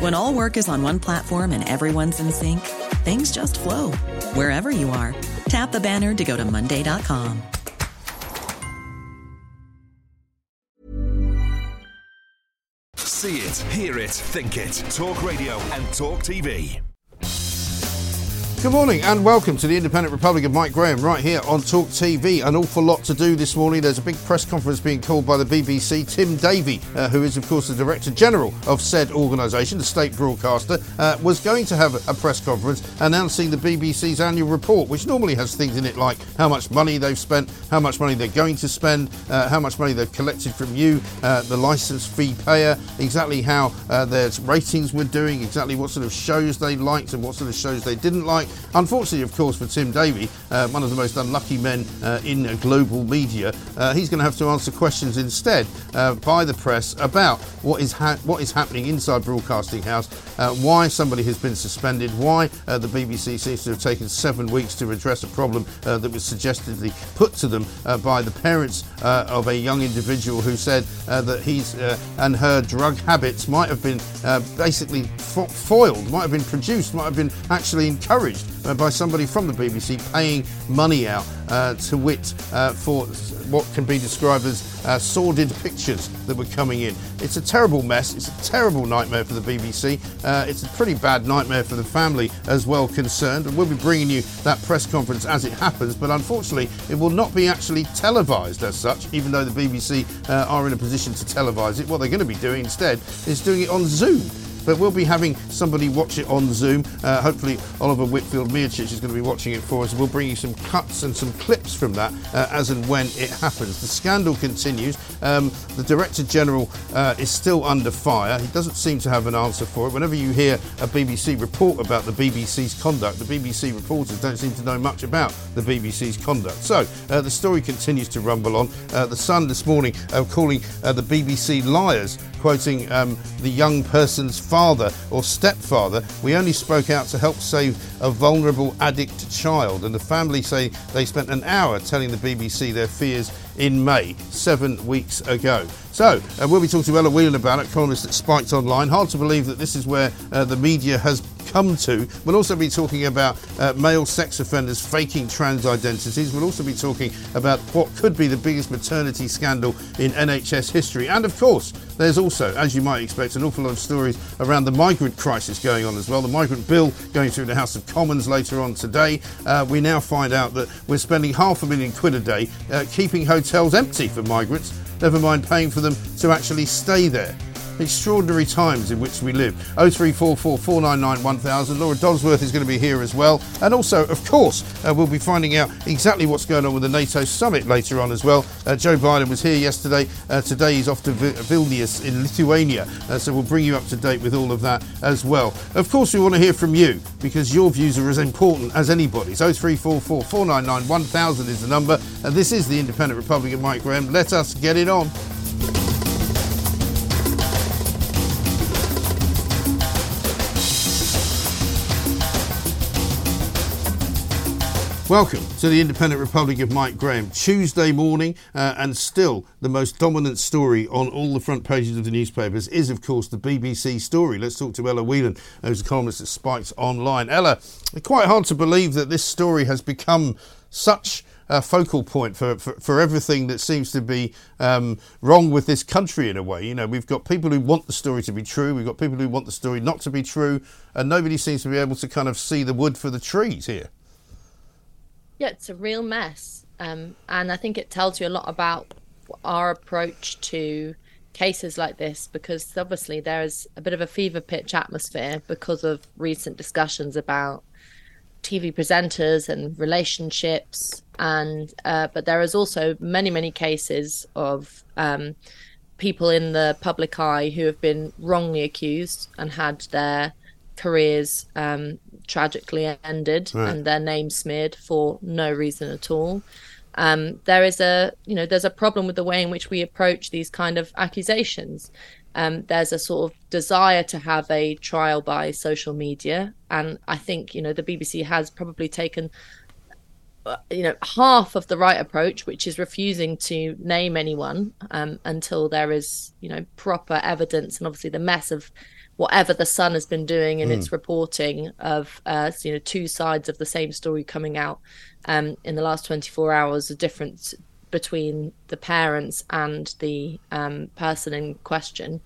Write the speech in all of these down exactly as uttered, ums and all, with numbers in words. When all work is on one platform and everyone's in sync, things just flow. Wherever you are, tap the banner to go to monday dot com. See it, hear it, think it. Talk Radio and Talk T V. Good morning and welcome to the Independent Republic of Mike Graham right here on Talk T V. An awful lot to do this morning. There's a big press conference being called by the B B C. Tim Davie, uh, who is of course the Director General of said organisation, the state broadcaster, uh, was going to have a press conference announcing the B B C's annual report, which normally has things in it like how much money they've spent, how much money they're going to spend, uh, how much money they've collected from you, uh, the licence fee payer, exactly how uh, their ratings were doing, exactly what sort of shows they liked and what sort of shows they didn't like. Unfortunately, of course, for Tim Davie, uh, one of the most unlucky men uh, in uh, global media, uh, he's going to have to answer questions instead uh, by the press about what is ha- what is happening inside Broadcasting House, uh, why somebody has been suspended, why uh, the B B C seems to have taken seven weeks to address a problem uh, that was suggestively put to them uh, by the parents uh, of a young individual who said uh, that he's uh, and her drug habits might have been uh, basically fo- foiled, might have been produced, might have been actually encouraged by somebody from the B B C paying money out uh, to wit uh, for what can be described as uh, sordid pictures that were coming in. It's a terrible mess. It's a terrible nightmare for the B B C. Uh, it's a pretty bad nightmare for the family as well concerned. And we'll be bringing you that press conference as it happens, but unfortunately it will not be actually televised as such, even though the B B C uh, are in a position to televise it. What they're going to be doing instead is doing it on Zoom. But we'll be having somebody watch it on Zoom. Uh, hopefully Oliver Whitfield-Mearchich is going to be watching it for us. We'll bring you some cuts and some clips from that uh, as and when it happens. The scandal continues. Um, the Director General uh, is still under fire. He doesn't seem to have an answer for it. Whenever you hear a B B C report about the B B C's conduct, the B B C reporters don't seem to know much about the B B C's conduct. So uh, the story continues to rumble on. Uh, the Sun this morning uh, calling uh, the B B C liars, quoting um, the young person's father or stepfather. We only spoke out to help save a vulnerable addict child. And the family say they spent an hour telling the B B C their fears in May, seven weeks ago. So uh, we'll be talking to Ella Whelan about it, columnist at Spiked Online. Hard to believe that this is where uh, the media has come to. We'll also be talking about uh, male sex offenders faking trans identities. We'll also be talking about what could be the biggest maternity scandal in N H S history. And of course, there's also, as you might expect, an awful lot of stories around the migrant crisis going on as well. The migrant bill going through the House of Commons later on today. Uh, we now find out that we're spending half a million quid a day uh, keeping hotels empty for migrants, never mind paying for them to actually stay there. Extraordinary times in which we live. oh three four four, four nine nine, one thousand. Laura Dodsworth is going to be here as well. And also, of course, uh, we'll be finding out exactly what's going on with the NATO summit later on as well. Uh, Joe Biden was here yesterday. Uh, today he's off to Vilnius in Lithuania. Uh, so we'll bring you up to date with all of that as well. Of course, we want to hear from you because your views are as important as anybody's. oh three four four, four nine nine, one thousand is the number. And uh, this is the Independent Republic of Mike Graham. Let us get it on. Welcome to the Independent Republic of Mike Graham. Tuesday morning, uh, and still the most dominant story on all the front pages of the newspapers is, of course, the B B C story. Let's talk to Ella Whelan, who's a columnist at Spiked Online. Ella, quite hard to believe that this story has become such uh, focal point for, for, for everything that seems to be um, wrong with this country in a way. You know, we've got people who want the story to be true. We've got people who want the story not to be true. And nobody seems to be able to kind of see the wood for the trees here. Yeah, it's a real mess. Um, and I think it tells you a lot about our approach to cases like this, because obviously there is a bit of a fever pitch atmosphere because of recent discussions about T V presenters and relationships, and uh, but there is also many many cases of um, people in the public eye who have been wrongly accused and had their careers um, tragically ended, right, and their name smeared for no reason at all. Um, there is a, you know, there's a problem with the way in which we approach these kind of accusations. Um, there's a sort of desire to have a trial by social media. And I think, you know, the B B C has probably taken, you know, half of the right approach, which is refusing to name anyone um, until there is, you know, proper evidence. And obviously the mess of whatever The Sun has been doing in mm. its reporting of, uh, you know, two sides of the same story coming out um, in the last twenty-four hours, the difference between the parents and the um, person in question.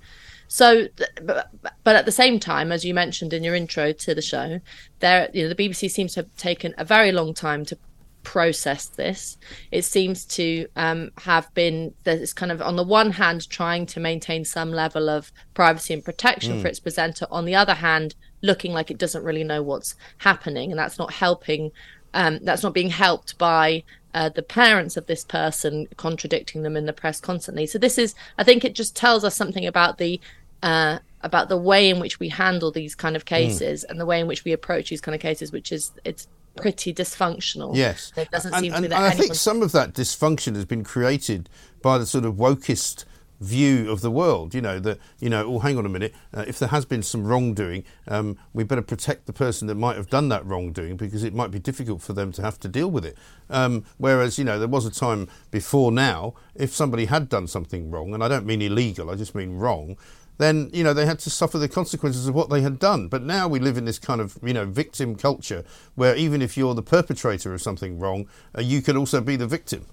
So, but, but at the same time, as you mentioned in your intro to the show, there, you know, the B B C seems to have taken a very long time to process this. It seems to um, have been this kind of, on the one hand, trying to maintain some level of privacy and protection mm. for its presenter, on the other hand, looking like it doesn't really know what's happening. And that's not helping, um, that's not being helped by uh, the parents of this person contradicting them in the press constantly. So this is, I think it just tells us something about the uh, about the way in which we handle these kind of cases mm. and the way in which we approach these kind of cases, which is, it's pretty dysfunctional. Yes. There doesn't seem and, to be that and I think some of that dysfunction has been created by the sort of wokest view of the world, you know, that, you know, oh, hang on a minute, uh, if there has been some wrongdoing, um, we better protect the person that might have done that wrongdoing because it might be difficult for them to have to deal with it. Um, whereas, you know, there was a time before now, if somebody had done something wrong, and I don't mean illegal, I just mean wrong, then, you know, they had to suffer the consequences of what they had done. But now we live in this kind of, you know, victim culture where even if you're the perpetrator of something wrong, uh, you could also be the victim.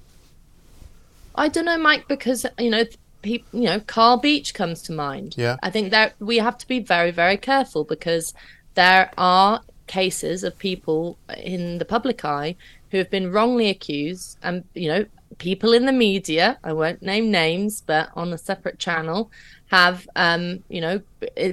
I don't know, Mike, because, you know, people, you know, Carl Beach comes to mind. Yeah. I think that we have to be very, very careful because there are cases of people in the public eye who have been wrongly accused and, you know, people in the media, I won't name names, but on a separate channel, have um, you know,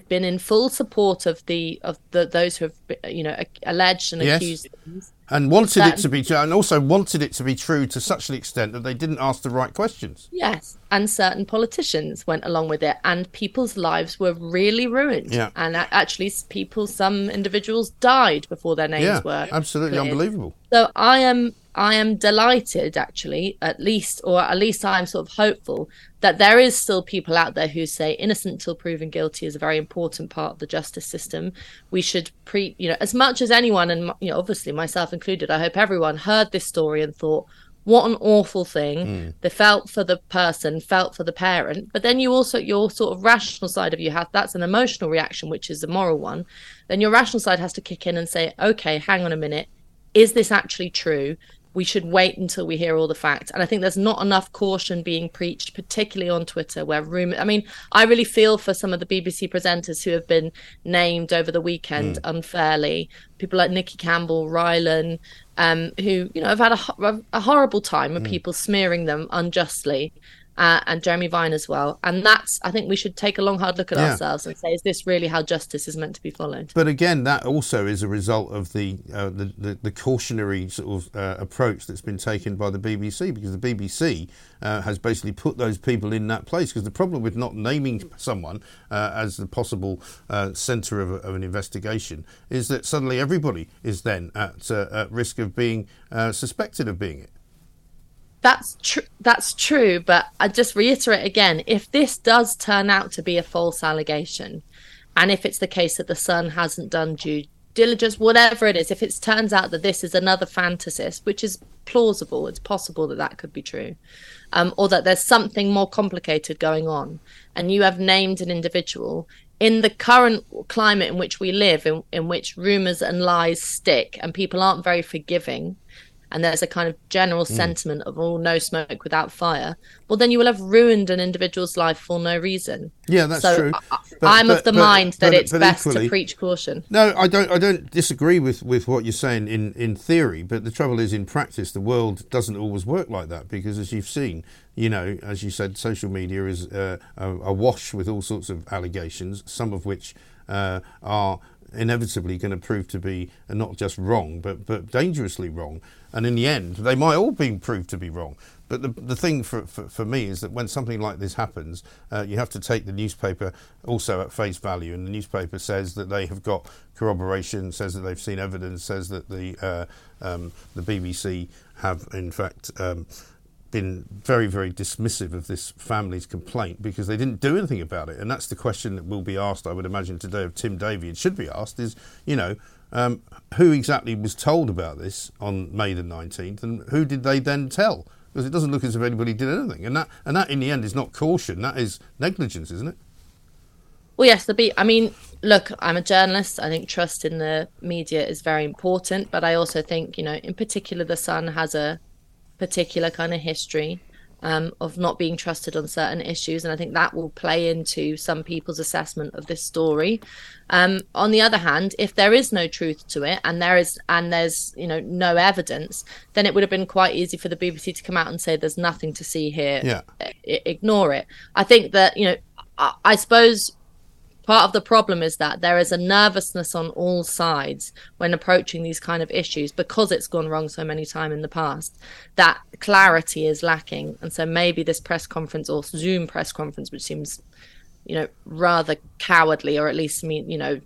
been in full support of the of the, those who have, you know, alleged and yes. accused things. And wanted that, it to be true, and also wanted it to be true to such an extent that they didn't ask the right questions. Yes, and certain politicians went along with it, and people's lives were really ruined. Yeah. And actually, people, some individuals died before their names yeah, were absolutely cleared. Unbelievable. So I am. I am delighted, actually, at least, or at least I'm sort of hopeful that there is still people out there who say innocent till proven guilty is a very important part of the justice system. We should pre, you know, as much as anyone, and you know, obviously myself included, I hope everyone heard this story and thought, what an awful thing. Mm. They felt for the person, felt for the parent. But then you also, your sort of rational side of you have, that's an emotional reaction, which is the moral one. Then your rational side has to kick in and say, okay, hang on a minute. Is this actually true? We should wait until we hear all the facts. And I think there's not enough caution being preached, particularly on Twitter, where rumour... I mean, I really feel for some of the B B C presenters who have been named over the weekend mm. unfairly. People like Nikki Campbell, Rylan, um, who, you know, have had a, a horrible time with mm. people smearing them unjustly. Uh, and Jeremy Vine as well. And that's, I think we should take a long, hard look at yeah. ourselves and say, is this really how justice is meant to be followed? But again, that also is a result of the uh, the, the, the cautionary sort of uh, approach that's been taken by the B B C, because the B B C uh, has basically put those people in that place. Because the problem with not naming someone uh, as the possible uh, centre of, of an investigation is that suddenly everybody is then at, uh, at risk of being uh, suspected of being it. That's true. That's true. But I just reiterate again, if this does turn out to be a false allegation, and if it's the case that The Sun hasn't done due diligence, whatever it is, if it turns out that this is another fantasist, which is plausible, it's possible that that could be true, um, or that there's something more complicated going on, and you have named an individual. In the current climate in which we live, in, in which rumours and lies stick, and people aren't very forgiving. and there's a kind of general sentiment mm. of all oh, no smoke without fire, well then you will have ruined an individual's life for no reason. Yeah, that's so true. I, but, I'm but, of the but, mind that but, it's but best equally, to preach caution. No, I don't. I don't disagree with, with what you're saying in, in theory, but the trouble is in practice the world doesn't always work like that because, as you've seen, you know, as you said, social media is uh, awash with all sorts of allegations, some of which uh, are inevitably going to prove to be not just wrong, but, but dangerously wrong. And in the end, they might all be proved to be wrong. But the the thing for, for, for me is that when something like this happens, uh, you have to take the newspaper also at face value. And the newspaper says that they have got corroboration, says that they've seen evidence, says that the uh, um, the B B C have in fact um, been very, very dismissive of this family's complaint because they didn't do anything about it. And that's the question that will be asked, I would imagine, today of Tim Davie. It should be asked is, you know, um, who exactly was told about this on May the nineteenth and who did they then tell? Because it doesn't look as if anybody did anything. And that, and that in the end, is not caution. That is negligence, isn't it? Well, yes. The B- I mean, look, I'm a journalist. I think trust in the media is very important. But I also think, you know, in particular, The Sun has a particular kind of history um, of not being trusted on certain issues. And I think that will play into some people's assessment of this story. Um, on the other hand, if there is no truth to it and there is and there's, you know, no evidence, then it would have been quite easy for the B B C to come out and say there's nothing to see here. Yeah. I- ignore it. I think that, you know, I, I suppose part of the problem is that there is a nervousness on all sides when approaching these kind of issues because it's gone wrong so many times in the past that clarity is lacking. And so maybe this press conference or Zoom press conference, which seems, you know, rather cowardly or at least, mean, you know,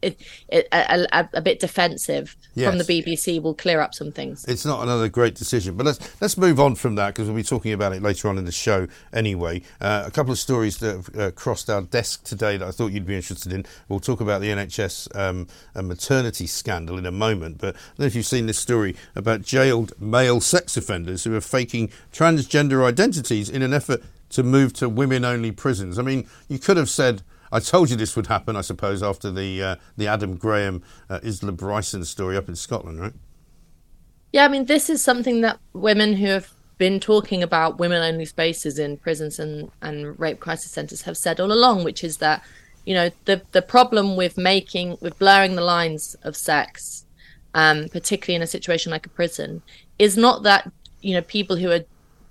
it, it, a, a, a bit defensive yes. from the B B C will clear up some things. It's not another great decision. But let's let's move on from that because we'll be talking about it later on in the show anyway. Uh, a couple of stories that have uh, crossed our desk today that I thought you'd be interested in. We'll talk about the N H S um, maternity scandal in a moment. But I don't know if you've seen this story about jailed male sex offenders who are faking transgender identities in an effort to move to women-only prisons. I mean, you could have said, I told you this would happen, I suppose, after the uh, the Adam Graham, uh, Isla Bryson story up in Scotland, right? Yeah, I mean, this is something that women who have been talking about women-only spaces in prisons and, and rape crisis centres have said all along, which is that, you know, the, the problem with making, with blurring the lines of sex, um, particularly in a situation like a prison, is not that, you know, people who are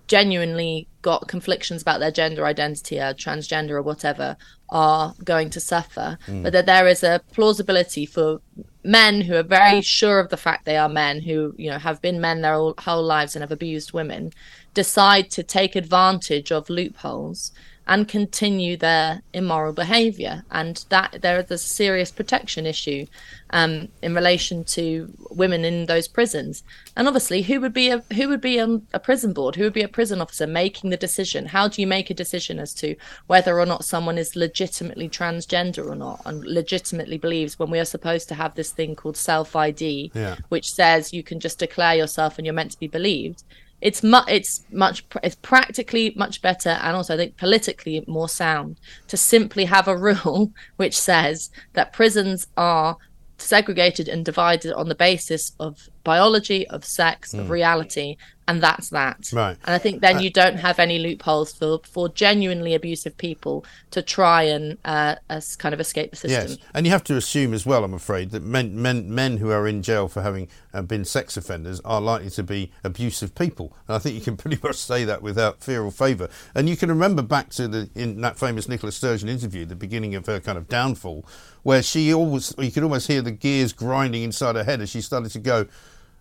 genuinely got conflictions about their gender identity or transgender or whatever are going to suffer, mm. but that there is a plausibility for men who are very sure of the fact they are men, who, you know, have been men their whole lives and have abused women, decide to take advantage of loopholes and continue their immoral behaviour. And that there is a serious protection issue um, in relation to women in those prisons. And obviously, who would be a who would be a, a prison board? Who would be a prison officer making the decision? How do you make a decision as to whether or not someone is legitimately transgender or not, and legitimately believes, when we are supposed to have this thing called self I D, yeah. which says you can just declare yourself and you're meant to be believed? It's much, it's much, it's practically much better, and also I think politically more sound, to simply have a rule which says that prisons are segregated and divided on the basis of biology, of sex, mm. of reality, and that's that. Right. And I think then you don't have any loopholes for, for genuinely abusive people to try and uh, as kind of escape the system. Yes, and you have to assume as well, I'm afraid, that men men, men who are in jail for having uh, been sex offenders are likely to be abusive people. And I think you can pretty much say that without fear or favour. And you can remember back to the in that famous Nicola Sturgeon interview, the beginning of her kind of downfall, where she always, you could almost hear the gears grinding inside her head as she started to go,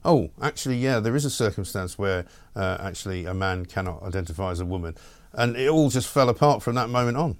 oh, actually, yeah, there is a circumstance where uh, actually a man cannot identify as a woman. And it all just fell apart from that moment on.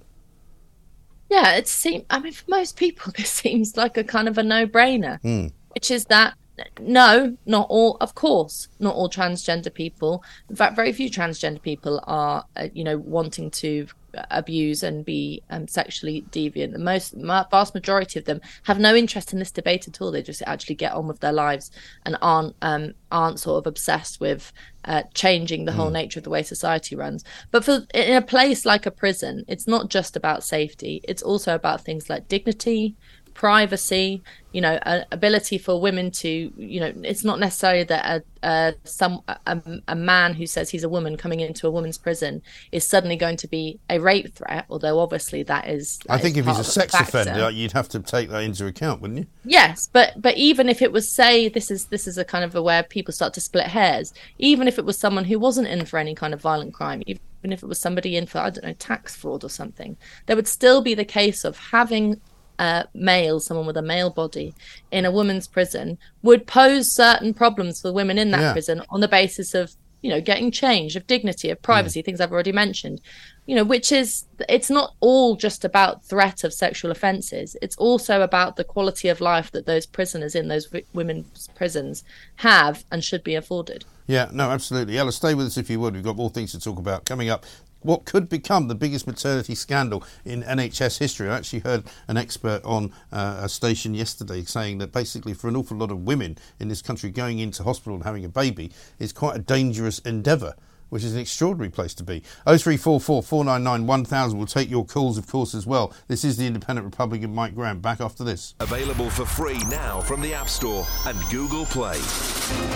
Yeah, it seems, I mean, for most people, this seems like a kind of a no-brainer, mm. which is that, no, not all, of course, not all transgender people. In fact, very few transgender people are, uh, you know, wanting to abuse and be um, sexually deviant. The most ma- vast majority of them have no interest in this debate at all. They just actually get on with their lives and aren't um, aren't sort of obsessed with uh, changing the mm. whole nature of the way society runs. But for in a place like a prison, it's not just about safety. It's also about things like dignity, privacy, you know, a, ability for women to, you know, it's not necessarily that a, a some a, a man who says he's a woman coming into a woman's prison is suddenly going to be a rape threat, although obviously that is. I think if he's a sex offender, you'd have to take that into account, wouldn't you? Yes, but but even if it was, say, this is this is a kind of a where people start to split hairs. Even if it was someone who wasn't in for any kind of violent crime, even if it was somebody in for, I don't know, tax fraud or something, there would still be the case of having uh male someone with a male body in a woman's prison would pose certain problems for women in that yeah. prison on the basis of, you know, getting change, of dignity, of privacy, mm. things I've already mentioned, you know, which is, it's not all just about threat of sexual offences. It's also about the quality of life that those prisoners in those v- women's prisons have and should be afforded. Yeah, no, absolutely. Ella, stay with us if you would. We've got more things to talk about coming up. What could become the biggest maternity scandal in N H S history? I actually heard an expert on uh, a station yesterday saying that basically for an awful lot of women in this country, going into hospital and having a baby is quite a dangerous endeavour, which is an extraordinary place to be. oh three four four, four nine nine, one thousand will take your calls, of course, as well. This is the Independent Republican Mike Graham, back after this. Available for free now from the App Store and Google Play.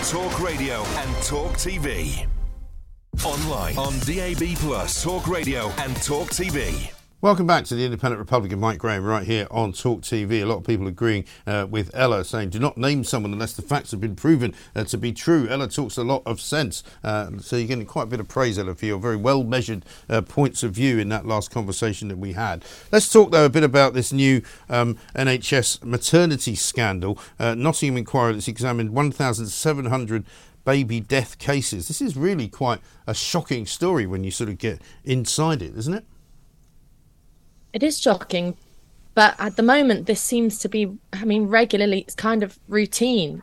Talk Radio and Talk T V. Online, on D A B plus, Talk Radio and Talk T V. Welcome back to the Independent Republican, Mike Graham, right here on Talk T V. A lot of people agreeing uh, with Ella, saying do not name someone unless the facts have been proven uh, to be true. Ella talks a lot of sense, uh, so you're getting quite a bit of praise, Ella, for your very well-measured uh, points of view in that last conversation that we had. Let's talk, though, a bit about this new um, N H S maternity scandal. Uh, Nottingham Inquiry that's examined one thousand seven hundred baby death cases. This is really quite a shocking story when you sort of get inside it, isn't it? It is shocking, but at the moment this seems to be, I mean, regularly it's kind of routine.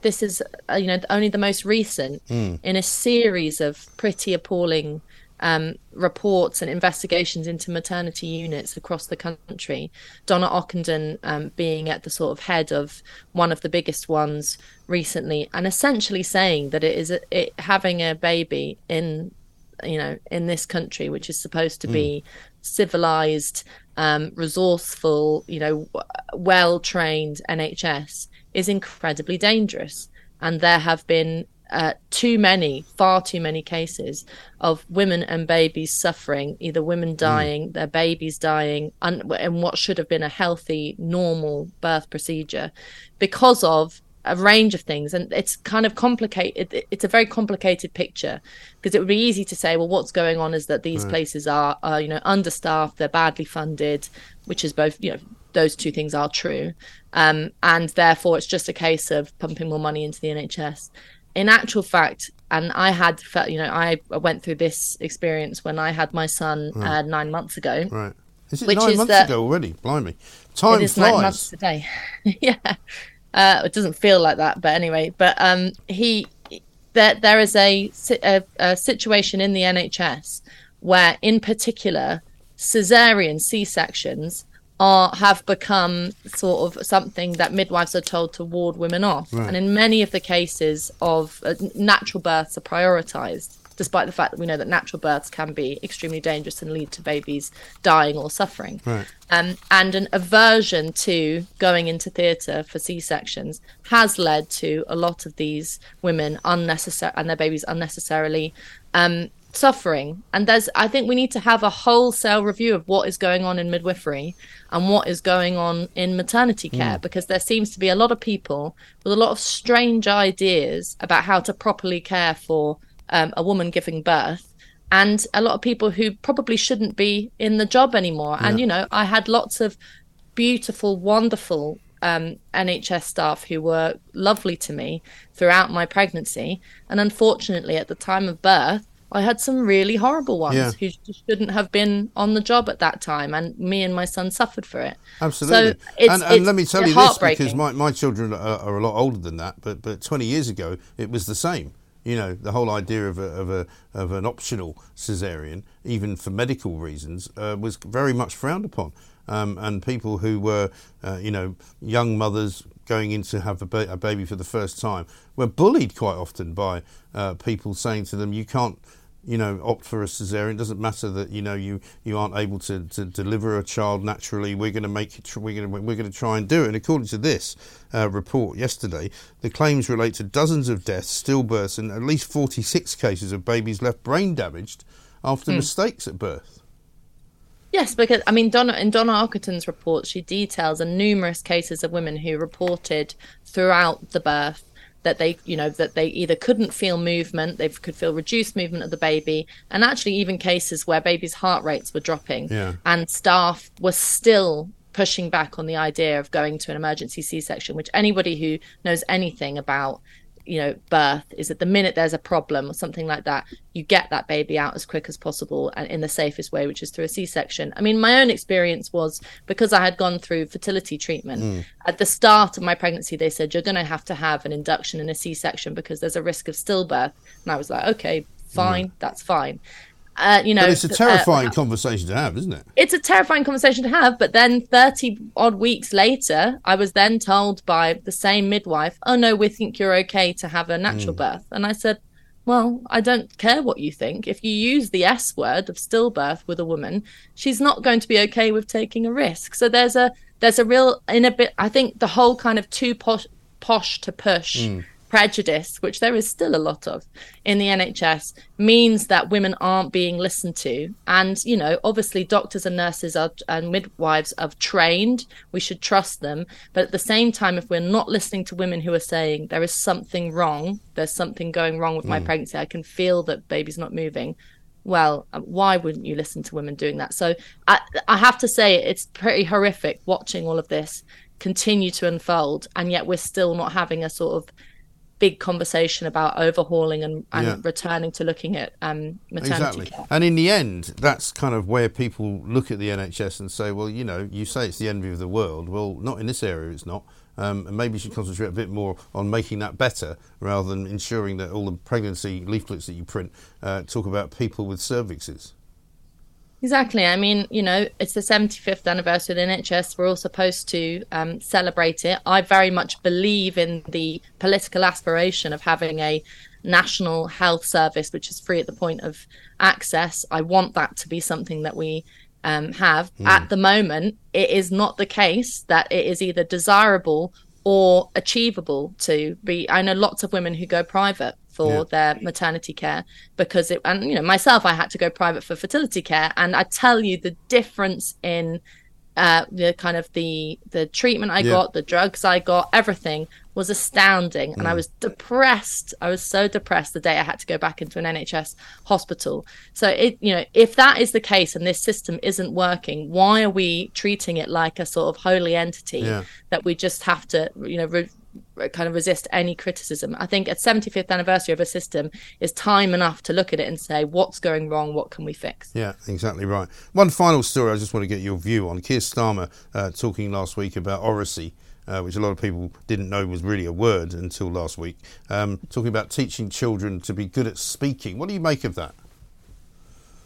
This is, you know, only the most recent mm. in a series of pretty appalling um, reports and investigations into maternity units across the country. Donna Ockenden um, being at the sort of head of one of the biggest ones recently, and essentially saying that it is a, it, having a baby in, you know, in this country, which is supposed to mm. be civilized, um, resourceful, you know, w- well-trained N H S, is incredibly dangerous. And there have been uh, too many, far too many cases of women and babies suffering, either women dying, mm. their babies dying, and, and what should have been a healthy, normal birth procedure, because of a range of things. And it's kind of complicated. It, it's a very complicated picture, because it would be easy to say, well, what's going on is that these right. places are, are, you know, understaffed, they're badly funded, which is both, you know, those two things are true. Um, and therefore, it's just a case of pumping more money into the N H S. In actual fact, and I had, felt, you know, I went through this experience when I had my son right. uh, nine months ago. Right. Is it which nine is months that, ago already? Blimey. Time it is flies. Nine months today. yeah. Uh, it doesn't feel like that, but anyway, but um, he, there, there is a, a, a situation in the N H S where, in particular, cesarean C-sections are have become sort of something that midwives are told to ward women off, right. and in many of the cases of uh, natural births are prioritised, despite the fact that we know that natural births can be extremely dangerous and lead to babies dying or suffering. Right. Um, and an aversion to going into theatre for C-sections has led to a lot of these women unnecessary and their babies unnecessarily um, suffering. And there's, I think we need to have a wholesale review of what is going on in midwifery and what is going on in maternity care, mm. because there seems to be a lot of people with a lot of strange ideas about how to properly care for Um, a woman giving birth, and a lot of people who probably shouldn't be in the job anymore. Yeah. And, you know, I had lots of beautiful, wonderful um, N H S staff who were lovely to me throughout my pregnancy. And unfortunately, at the time of birth, I had some really horrible ones yeah. who shouldn't have been on the job at that time, and me and my son suffered for it. Absolutely. So it's, and, and it's let me tell you this, because my, my children are, are a lot older than that, but but twenty years ago, it was the same. You know, the whole idea of a, of a of an optional cesarean, even for medical reasons, uh, was very much frowned upon. Um, and people who were, uh, you know, young mothers going in to have a, ba- a baby for the first time were bullied quite often by uh, people saying to them, "You can't you know, opt for a cesarean. It doesn't matter that, you know, you, you aren't able to, to deliver a child naturally. We're going to make it, we're going to, we're going to try and do it. And according to this uh, report yesterday, the claims relate to dozens of deaths, stillbirths, and at least forty-six cases of babies left brain damaged after mm. mistakes at birth. Yes, because, I mean, Donna, in Donna Arkerton's report, she details the numerous cases of women who reported throughout the birth that they, you know, that they either couldn't feel movement, they could feel reduced movement of the baby, and actually even cases where babies' heart rates were dropping, yeah. and staff were still pushing back on the idea of going to an emergency C-section, which anybody who knows anything about, you know, birth is that the minute there's a problem or something like that, you get that baby out as quick as possible and in the safest way, which is through a C-section. I mean, my own experience was, because I had gone through fertility treatment mm. at the start of my pregnancy, they said, you're going to have to have an induction and a C-section because there's a risk of stillbirth. And I was like, okay, fine, mm. that's fine. Uh, you know, but it's a terrifying uh, conversation to have, isn't it? It's a terrifying conversation to have. But then thirty odd weeks later, I was then told by the same midwife, oh, no, we think you're OK to have a natural mm. birth. And I said, well, I don't care what you think. If you use the S word of stillbirth with a woman, she's not going to be OK with taking a risk. So there's a there's a real in a bit. I think the whole kind of too posh, posh to push mm. prejudice, which there is still a lot of in the N H S, means that women aren't being listened to. And, you know, obviously doctors and nurses are, and midwives are trained. We should trust them. But at the same time, if we're not listening to women who are saying there is something wrong, there's something going wrong with mm. my pregnancy, I can feel that baby's not moving. Well, why wouldn't you listen to women doing that? So I, I have to say it's pretty horrific watching all of this continue to unfold. And yet we're still not having a sort of big conversation about overhauling and, and yeah. returning to looking at um, maternity exactly. care. And in the end, that's kind of where people look at the N H S and say, well, you know, you say it's the envy of the world. Well, not in this area, it's not. Um, and maybe you should concentrate a bit more on making that better rather than ensuring that all the pregnancy leaflets that you print uh, talk about people with cervixes. Exactly. I mean, you know, it's the seventy-fifth anniversary of the N H S. We're all supposed to um, celebrate it. I very much believe in the political aspiration of having a national health service, which is free at the point of access. I want that to be something that we um, have. Mm. At the moment, it is not the case that it is either desirable or achievable to be. I know lots of women who go private for yeah. their maternity care because it, and you know, myself, I had to go private for fertility care. And I tell you the difference in uh, the kind of the, the treatment I yeah. got, the drugs I got, everything was astounding. Mm. And I was depressed. I was so depressed the day I had to go back into an N H S hospital. So it, you know, if that is the case and this system isn't working, why are we treating it like a sort of holy entity yeah. that we just have to, you know, re- kind of resist any criticism? I think at seventy-fifth anniversary of a system is time enough to look at it and say, what's going wrong? What can we fix? Yeah, exactly right. One final story I just want to get your view on. Keir Starmer uh, talking last week about oracy, uh, which a lot of people didn't know was really a word until last week, um, talking about teaching children to be good at speaking. What do you make of that?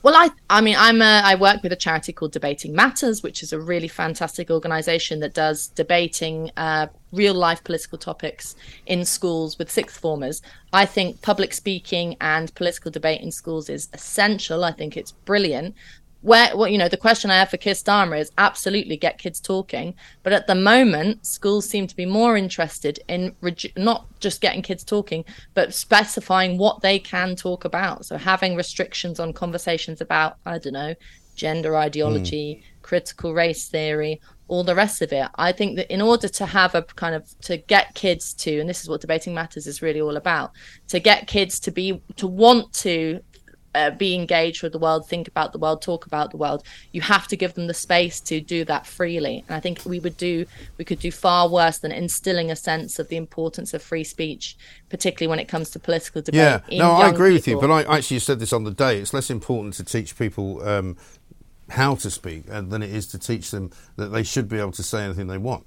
Well, I I mean, I'm a, I work with a charity called Debating Matters, which is a really fantastic organisation that does debating uh, real life political topics in schools with sixth formers. I think public speaking and political debate in schools is essential. I think it's brilliant. Where, well, you know, the question I have for Keir Starmer is absolutely get kids talking. But at the moment, schools seem to be more interested in reg- not just getting kids talking, but specifying what they can talk about. So having restrictions on conversations about, I don't know, gender ideology, mm. critical race theory, all the rest of it. I think that in order to have a kind of to get kids to, and this is what Debating Matters is really all about, to get kids to be to want to Uh, be engaged with the world, think about the world, talk about the world. You have to give them the space to do that freely. And I think we would do, we could do far worse than instilling a sense of the importance of free speech, particularly when it comes to political debate. Yeah, no, I agree people. with you. But I actually said this on the day. It's less important to teach people um, how to speak than it is to teach them that they should be able to say anything they want.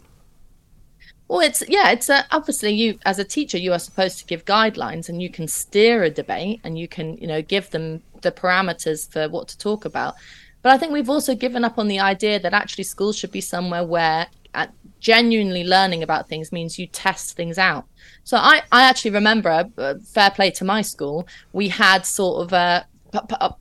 Well, it's, yeah, it's uh, obviously you as a teacher, you are supposed to give guidelines and you can steer a debate and you can, you know, give them the parameters for what to talk about. But I think we've also given up on the idea that actually schools should be somewhere where uh, genuinely learning about things means you test things out. So I, I actually remember, uh, fair play to my school, we had sort of a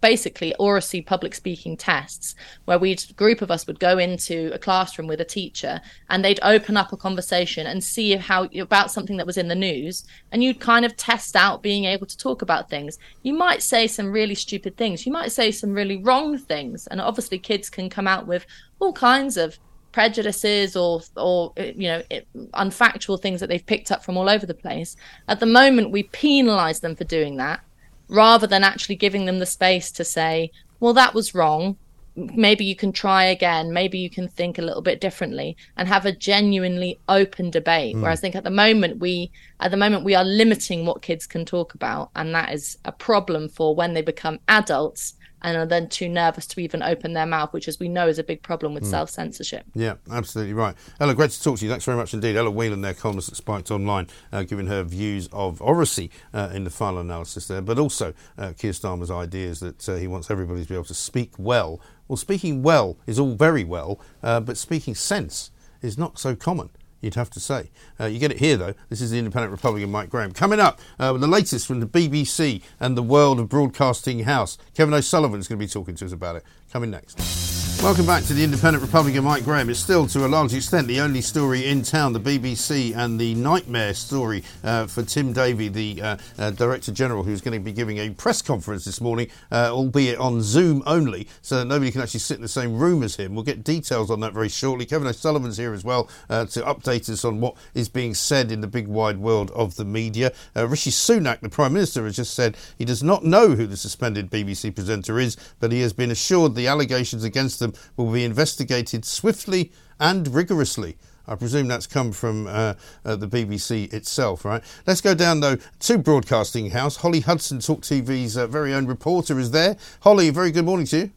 basically oracy public speaking tests where we, a group of us would go into a classroom with a teacher and they'd open up a conversation and see how about something that was in the news, and you'd kind of test out being able to talk about things. You might say some really stupid things, you might say some really wrong things, and obviously kids can come out with all kinds of prejudices or or you know it, unfactual things that they've picked up from all over the place. At the moment we penalize them for doing that rather than actually giving them the space to say, well, that was wrong, maybe you can try again, maybe you can think a little bit differently and have a genuinely open debate. Mm. Whereas I think at the moment we at the moment we are limiting what kids can talk about, and that is a problem for when they become adults and are then too nervous to even open their mouth, which, as we know, is a big problem with mm. self-censorship. Yeah, absolutely right. Ella, great to talk to you. Thanks very much indeed. Ella Whelan there, columnist at Spiked Online, uh, giving her views of oracy uh, in the final analysis there, but also uh, Keir Starmer's ideas that uh, he wants everybody to be able to speak well. Well, speaking well is all very well, uh, but speaking sense is not so common, you'd have to say. Uh, you get it here, though. This is the Independent Republican Mike Graham. Coming up, uh, the latest from the B B C and the world of Broadcasting House. Kevin O'Sullivan is going to be talking to us about it. Coming next. Welcome back to the Independent Republican Mike Graham. It's still, to a large extent, the only story in town, the B B C and the nightmare story uh, for Tim Davie, the uh, uh, Director General, who's going to be giving a press conference this morning, uh, albeit on Zoom only, so that nobody can actually sit in the same room as him. We'll get details on that very shortly. Kevin O'Sullivan's here as well uh, to update us on what is being said in the big wide world of the media. Uh, Rishi Sunak, the Prime Minister, has just said he does not know who the suspended B B C presenter is, but he has been assured the allegations against them will be investigated swiftly and rigorously. I presume that's come from uh, uh, the B B C itself, right? Let's go down, though, to Broadcasting House. Holly Hudson, Talk T V's uh, very own reporter, is there. Holly, very good morning to you.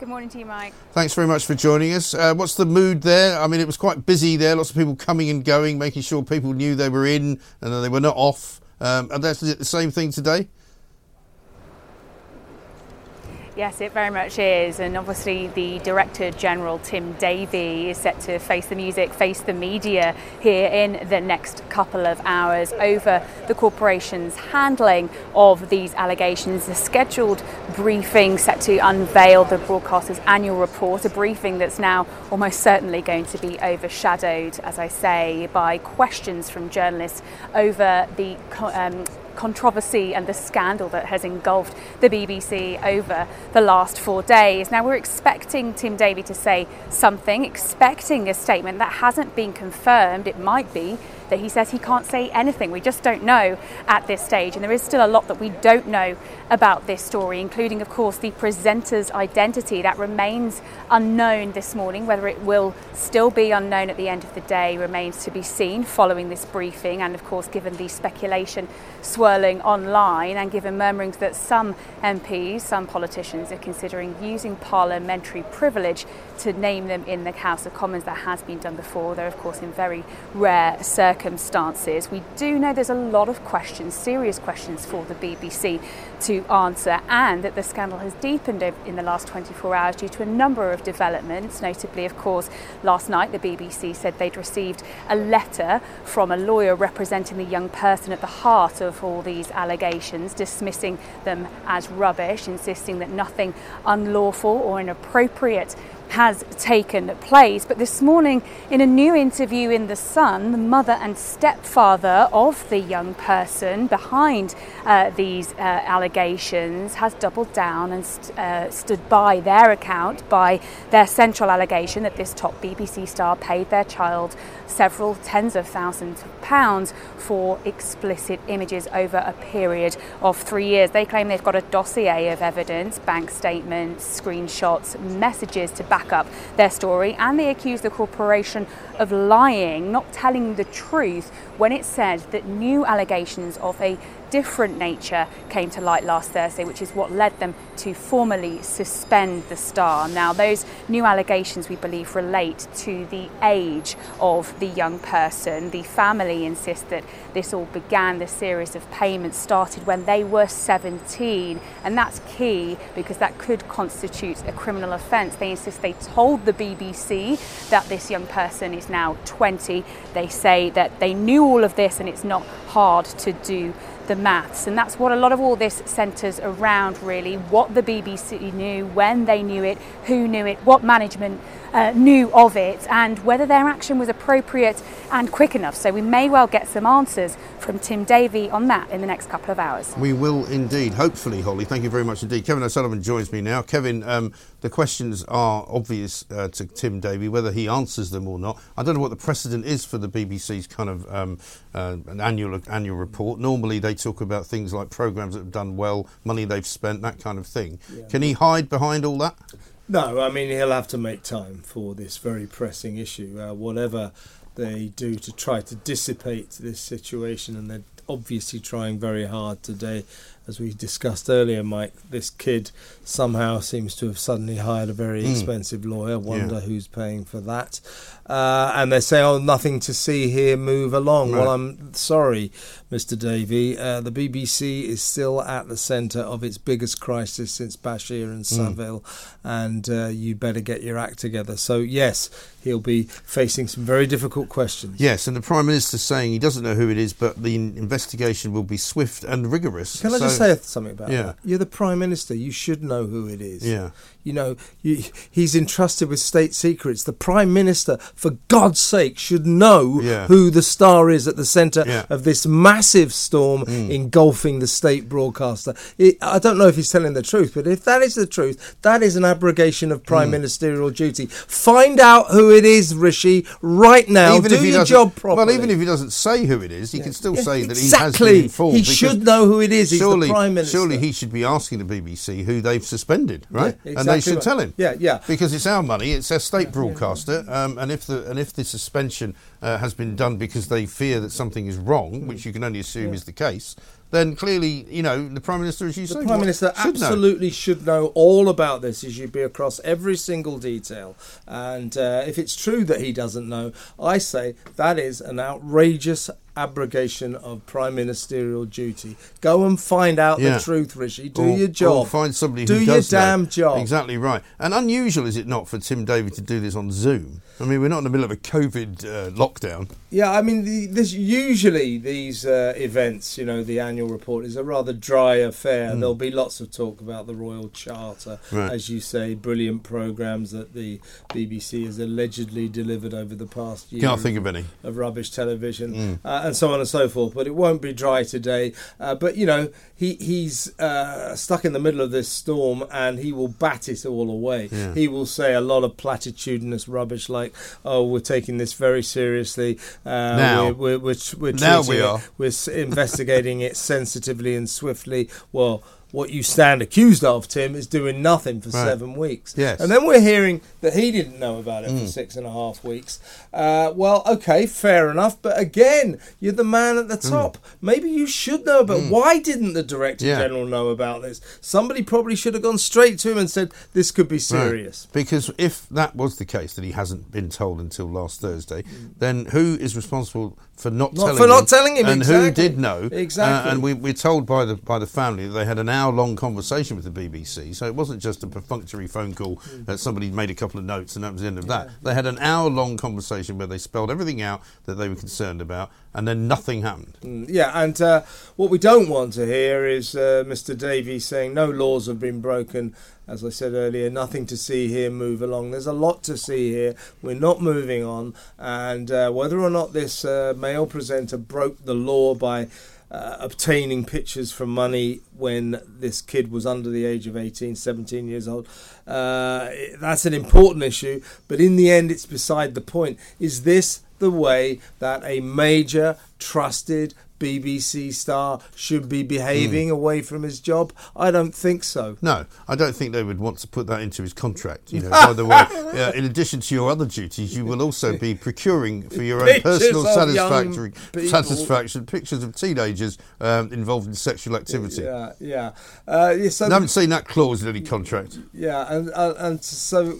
Good morning to you, Mike. Thanks very much for joining us. Uh, what's the mood there? I mean, it was quite busy there, lots of people coming and going, making sure people knew they were in and that they were not off. Um, and that's the same thing today? Yes, it very much is, and obviously the Director General Tim Davie is set to face the music, face the media here in the next couple of hours over the corporation's handling of these allegations. The scheduled briefing set to unveil the broadcaster's annual report, a briefing that's now almost certainly going to be overshadowed, as I say, by questions from journalists over the um, controversy and the scandal that has engulfed the B B C over the last four days. Now, we're expecting Tim Davie to say something, expecting a statement that hasn't been confirmed. It might be that he says he can't say anything. We just don't know at this stage. And there is still a lot that we don't know about this story, including, of course, the presenter's identity. That remains unknown this morning. Whether it will still be unknown at the end of the day remains to be seen following this briefing. And, of course, given the speculation swirling online and given murmurings that some M Ps, some politicians are considering using parliamentary privilege to name them in the House of Commons. That has been done before, though, of course, in very rare circumstances. We do know there's a lot of questions, serious questions for the B B C to answer, and that the scandal has deepened in the last twenty-four hours due to a number of developments. Notably, of course, last night the B B C said they'd received a letter from a lawyer representing the young person at the heart of all these allegations, dismissing them as rubbish, insisting that nothing unlawful or inappropriate has taken place. But this morning, in a new interview in The Sun, the mother and stepfather of the young person behind uh, these uh, allegations has doubled down and st- uh, stood by their account, by their central allegation that this top B B C star paid their child several tens of thousands of pounds for explicit images over a period of three years. They claim they've got a dossier of evidence, bank statements, screenshots, messages to back up their story, and they accuse the corporation of lying, not telling the truth, when it said that new allegations of a different nature came to light last Thursday, which is what led them to formally suspend the star. Now, those new allegations, we believe, relate to the age of the young person. The family insist that this all began, the series of payments started when they were seventeen, and that's key because that could constitute a criminal offence. They insist they told the B B C that this young person is now twenty. They say that they knew all of this and it's not hard to do the maths, and that's what a lot of all this centres around, really. What the B B C knew, when they knew it, who knew it, what management uh, knew of it, and whether their action was appropriate and quick enough. So we may well get some answers from Tim Davie on that in the next couple of hours. We will indeed, hopefully, Holly. Thank you very much indeed. Kevin O'Sullivan joins me now. Kevin, um, the questions are obvious uh, to Tim Davie, whether he answers them or not. I don't know what the precedent is for the B B C's kind of um, uh, an annual annual report. Normally they talk about things like programmes that have done well, money they've spent, that kind of thing. Yeah. Can he hide behind all that? No, I mean, he'll have to make time for this very pressing issue. Uh, whatever they do to try to dissipate this situation, and they're obviously trying very hard today. As we discussed earlier, Mike, this kid somehow seems to have suddenly hired a very mm. expensive lawyer. Wonder yeah. who's paying for that. Uh, and they say, oh, nothing to see here, move along. Right. Well, I'm sorry, Mister Davie. Uh, the B B C is still at the centre of its biggest crisis since Bashir and Saville, mm. and uh, you better get your act together. So, yes, he'll be facing some very difficult questions. Yes, and the Prime Minister's saying he doesn't know who it is, but the investigation will be swift and rigorous. Can so- I just say something about yeah. that? You're the Prime Minister. You should know who it is. Yeah. You know, you, he's entrusted with state secrets. The Prime Minister, for God's sake, should know yeah. who the star is at the centre yeah. of this massive storm mm. engulfing the state broadcaster. It, I don't know if he's telling the truth, but if that is the truth, that is an abrogation of Prime mm. Ministerial duty. Find out who it is, Rishi, right now. Even Do your job properly. Well, even if he doesn't say who it is, he yeah. can still yeah, say exactly. that he has been informed. He should know who it is. He's surely, the Prime Minister. Surely he should be asking the B B C who they've suspended, right? Yeah, exactly. And they should right. tell him. Yeah, yeah. Because it's our money, it's our state yeah, broadcaster, yeah. Um, and if the and if the suspension uh, has been done because they fear that something is wrong, which you can only assume yeah. is the case, then clearly, you know, the Prime Minister, as you the say... The Prime Minister should absolutely know. should know all about this. He should be across every single detail. And uh, if it's true that he doesn't know, I say that is an outrageous abrogation of Prime Ministerial duty. Go and find out yeah. the truth, Rishi. Do or, your job. Or find somebody do who does Do your damn know. job. Exactly right. And unusual, is it not, for Tim Davie to do this on Zoom? I mean, we're not in the middle of a COVID uh, lockdown. Yeah, I mean, the, this usually these uh, events, you know, the annual report is a rather dry affair. Mm. There'll be lots of talk about the Royal Charter, right. as you say, brilliant programmes that the B B C has allegedly delivered over the past year. Can't think of any. Of rubbish television. Mm. Uh, and so on and so forth, but it won't be dry today. Uh, but, you know, he, he's uh, stuck in the middle of this storm, and he will bat it all away. Yeah. He will say a lot of platitudinous rubbish like, oh, we're taking this very seriously. Uh, now. We're, we're, we're, we're now we are. It. We're investigating it sensitively and swiftly. Well, what you stand accused of, Tim, is doing nothing for right. seven weeks. Yes. And then we're hearing that he didn't know about it mm. for six and a half weeks. Uh, well, OK, fair enough. But again, you're the man at the top. Mm. Maybe you should know about mm. Why didn't the Director yeah. General know about this? Somebody probably should have gone straight to him and said, this could be serious. Right. Because if that was the case, that he hasn't been told until last Thursday, mm. then who is responsible for not, not telling for him? For not telling him, and exactly. who did know? Exactly. Uh, and we, we're told by the, by the family that they had an hour-long conversation with the B B C, so it wasn't just a perfunctory phone call that somebody made a couple of notes and that was the end of yeah. that. They had an hour-long conversation where they spelled everything out that they were concerned about, and then nothing happened. Yeah, and uh, what we don't want to hear is uh, Mister Davie saying no laws have been broken. As I said earlier, nothing to see here, move along. There's a lot to see here. We're not moving on, and uh, whether or not this uh, male presenter broke the law by Uh, obtaining pictures for money when this kid was under the age of eighteen, seventeen years old. Uh, that's an important issue, but in the end, it's beside the point. Is this the way that a major, trusted B B C star should be behaving mm. away from his job? I don't think so. No, I don't think they would want to put that into his contract. You know, by the way, uh, in addition to your other duties, you will also be procuring for your own personal satisfactory satisfaction pictures of teenagers um, involved in sexual activity. Yeah, yeah. Uh, yeah so I haven't seen that clause in any contract. Yeah, and uh, and so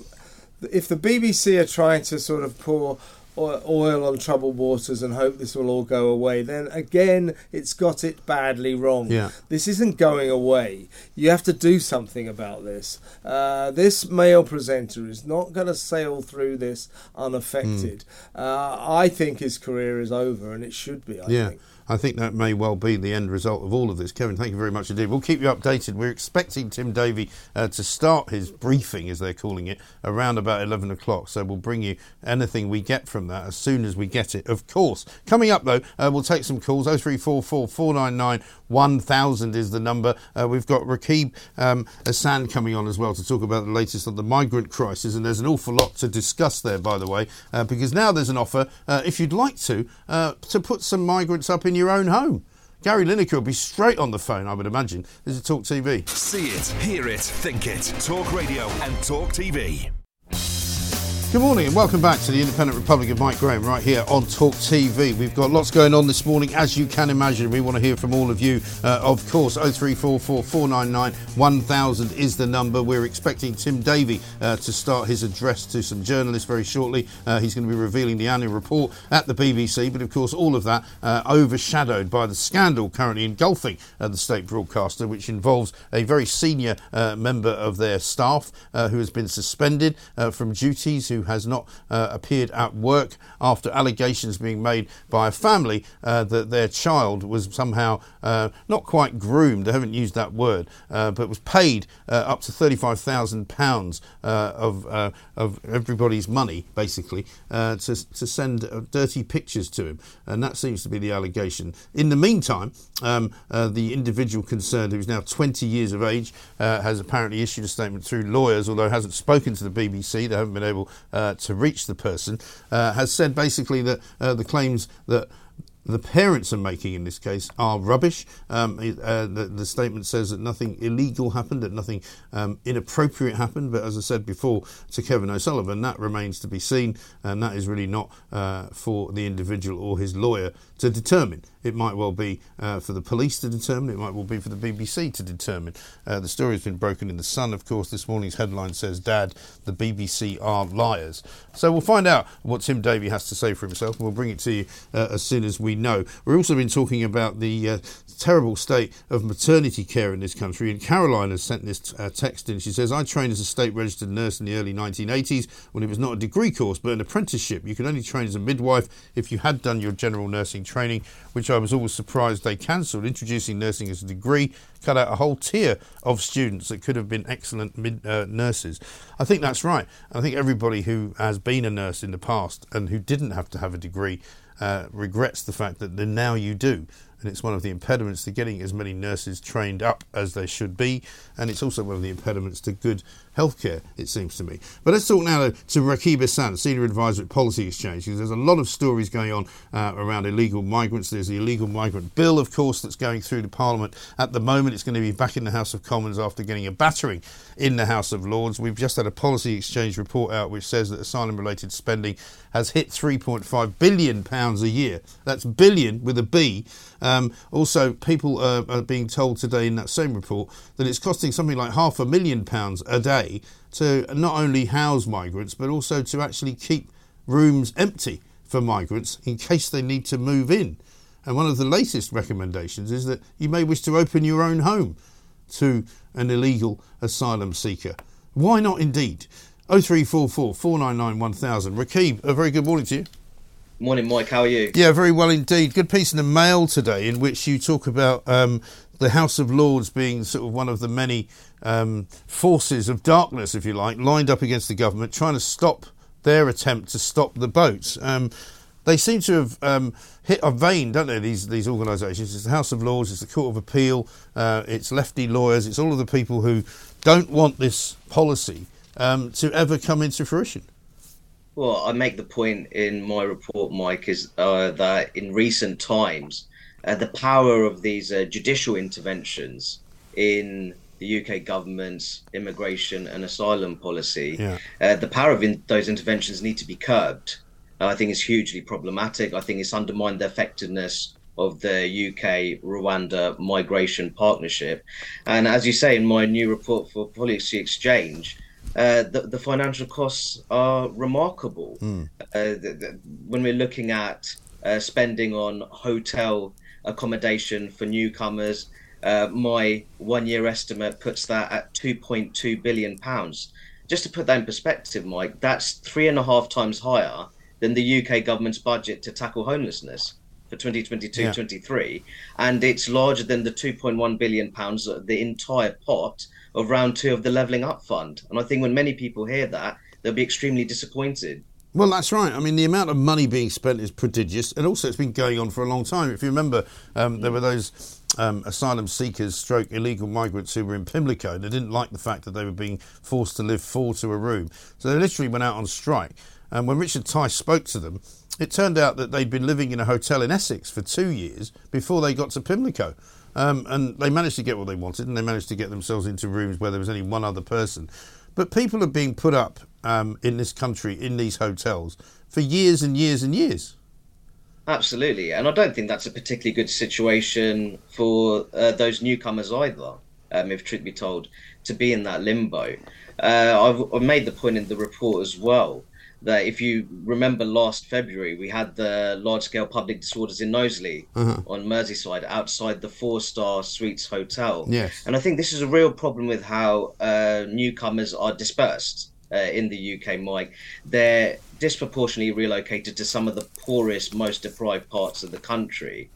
if the B B C are trying to sort of pour oil on troubled waters and hope this will all go away, then again, it's got it badly wrong. Yeah. This isn't going away. You have to do something about this. Uh, this male presenter is not going to sail through this unaffected. Mm. Uh, I think his career is over, and it should be, I yeah. think. I think that may well be the end result of all of this. Kevin, thank you very much indeed. We'll keep you updated. We're expecting Tim Davie uh, to start his briefing, as they're calling it, around about eleven o'clock. So we'll bring you anything we get from that as soon as we get it, of course. Coming up, though, uh, we'll take some calls. oh three four four, four nine nine, one thousand is the number. Uh, we've got Rakib um, Ehsan coming on as well to talk about the latest on the migrant crisis. And there's an awful lot to discuss there, by the way, uh, because now there's an offer, uh, if you'd like to, uh, to put some migrants up in your own home. Gary Lineker will be straight on the phone, I would imagine. This is Talk T V. See it, hear it, think it. Talk Radio and Talk T V. Good morning and welcome back to the Independent Republic of Mike Graham right here on Talk T V. We've got lots going on this morning, as you can imagine. We want to hear from all of you, uh, of course. oh three four four, four nine nine, one thousand is the number. We're expecting Tim Davie uh, to start his address to some journalists very shortly. Uh, he's going to be revealing the annual report at the B B C, but of course all of that uh, overshadowed by the scandal currently engulfing uh, the state broadcaster, which involves a very senior uh, member of their staff uh, who has been suspended uh, from duties, who who has not uh, appeared at work after allegations being made by a family uh, that their child was somehow uh, not quite groomed, they haven't used that word, uh, but was paid uh, up to thirty-five thousand pounds uh, of uh, of everybody's money, basically, uh, to, to send uh, dirty pictures to him. And that seems to be the allegation. In the meantime, um, uh, the individual concerned, who's now twenty years of age, uh, has apparently issued a statement through lawyers, although hasn't spoken to the B B C. They haven't been able Uh, to reach the person, uh, has said basically that uh, the claims that the parents are making in this case are rubbish. Um, uh, the, the statement says that nothing illegal happened, that nothing um, inappropriate happened. But as I said before to Kevin O'Sullivan, that remains to be seen. And that is really not uh, for the individual or his lawyer to determine. It might well be uh, for the police to determine. It might well be for the B B C to determine. Uh, the story has been broken in The Sun, of course. This morning's headline says, Dad, the B B C are liars. So we'll find out what Tim Davie has to say for himself, and we'll bring it to you uh, as soon as we know. We've also been talking about the uh, terrible state of maternity care in this country, and Caroline has sent this uh, text in. She says, I trained as a state-registered nurse in the early nineteen eighties when it was not a degree course but an apprenticeship. You could only train as a midwife if you had done your general nursing training, which I was always surprised they cancelled. Introducing nursing as a degree cut out a whole tier of students that could have been excellent mid, uh, nurses. I think that's right. I think everybody who has been a nurse in the past and who didn't have to have a degree uh, regrets the fact that now you do. And it's one of the impediments to getting as many nurses trained up as they should be. And it's also one of the impediments to good healthcare, it seems to me. But let's talk now to Rakib Ehsan, Senior Advisor at Policy Exchange, because there's a lot of stories going on uh, around illegal migrants. There's the illegal migrant bill, of course, that's going through the Parliament at the moment. It's going to be back in the House of Commons after getting a battering in the House of Lords. We've just had a Policy Exchange report out which says that asylum-related spending has hit three point five billion pounds a year. That's billion with a B. Um, also, people uh, are being told today in that same report that it's costing something like half a million pounds a day to not only house migrants, but also to actually keep rooms empty for migrants in case they need to move in. And one of the latest recommendations is that you may wish to open your own home to an illegal asylum seeker. Why not indeed? oh three four four, four nine nine, one thousand. Rakib, a very good morning to you. Morning, Mike. How are you? Yeah, very well indeed. Good piece in the Mail today in which you talk about um, the House of Lords being sort of one of the many um, forces of darkness, if you like, lined up against the government, trying to stop their attempt to stop the boats. Um, they seem to have um, hit a vein, don't they, these, these organisations? It's the House of Lords, it's the Court of Appeal, uh, it's lefty lawyers, it's all of the people who don't want this policy um, to ever come into fruition. Well, I make the point in my report, Mike, is uh, that in recent times, uh, the power of these uh, judicial interventions in the U K government's immigration and asylum policy, yeah. uh, the power of in- those interventions need to be curbed. Uh, I think it's hugely problematic. I think it's undermined the effectiveness of the U K Rwanda migration partnership. And as you say, in my new report for Policy Exchange, Uh, the, the financial costs are remarkable. Mm. Uh, the, the, when we're looking at uh, spending on hotel accommodation for newcomers, uh, my one-year estimate puts that at two point two billion pounds. Just to put that in perspective, Mike, that's three and a half times higher than the U K government's budget to tackle homelessness. for twenty twenty-two twenty-three, and it's larger than the two point one billion pounds, the entire pot of round two of the Levelling Up Fund. And I think when many people hear that, they'll be extremely disappointed. Well, that's right. I mean, the amount of money being spent is prodigious, and also it's been going on for a long time. If you remember, um, there were those um, asylum seekers stroke illegal migrants who were in Pimlico. They didn't like the fact that they were being forced to live four to a room. So they literally went out on strike. And when Richard Tice spoke to them, it turned out that they'd been living in a hotel in Essex for two years before they got to Pimlico. Um, and they managed to get what they wanted, and they managed to get themselves into rooms where there was only one other person. But people are being put up um, in this country, in these hotels, for years and years and years. Absolutely. And I don't think that's a particularly good situation for uh, those newcomers either, um, if truth be told, to be in that limbo. Uh, I've, I made the point in the report as well that if you remember last February, we had the large-scale public disorders in Knowsley uh-huh. on Merseyside outside the four-star Suites Hotel. Yes. And I think this is a real problem with how uh, newcomers are dispersed uh, in the U K, Mike. They're disproportionately relocated to some of the poorest, most deprived parts of the country.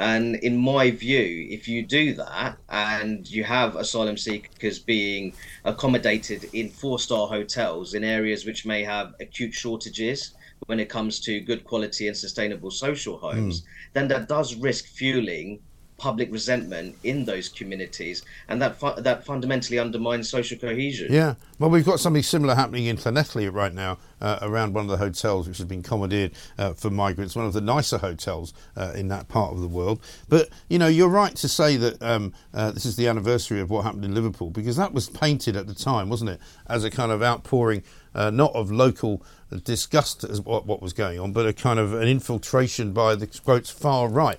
And in my view, if you do that and you have asylum seekers being accommodated in four-star hotels in areas which may have acute shortages when it comes to good quality and sustainable social homes, mm. then that does risk fueling public resentment in those communities, and that fu- that fundamentally undermines social cohesion. Yeah, well, we've got something similar happening in Llanelli right now uh, around one of the hotels which has been commandeered uh, for migrants, one of the nicer hotels uh, in that part of the world. But, you know, you're right to say that um, uh, this is the anniversary of what happened in Liverpool, because that was painted at the time, wasn't it, as a kind of outpouring, uh, not of local disgust as what, what was going on, but a kind of an infiltration by the, quotes, far right.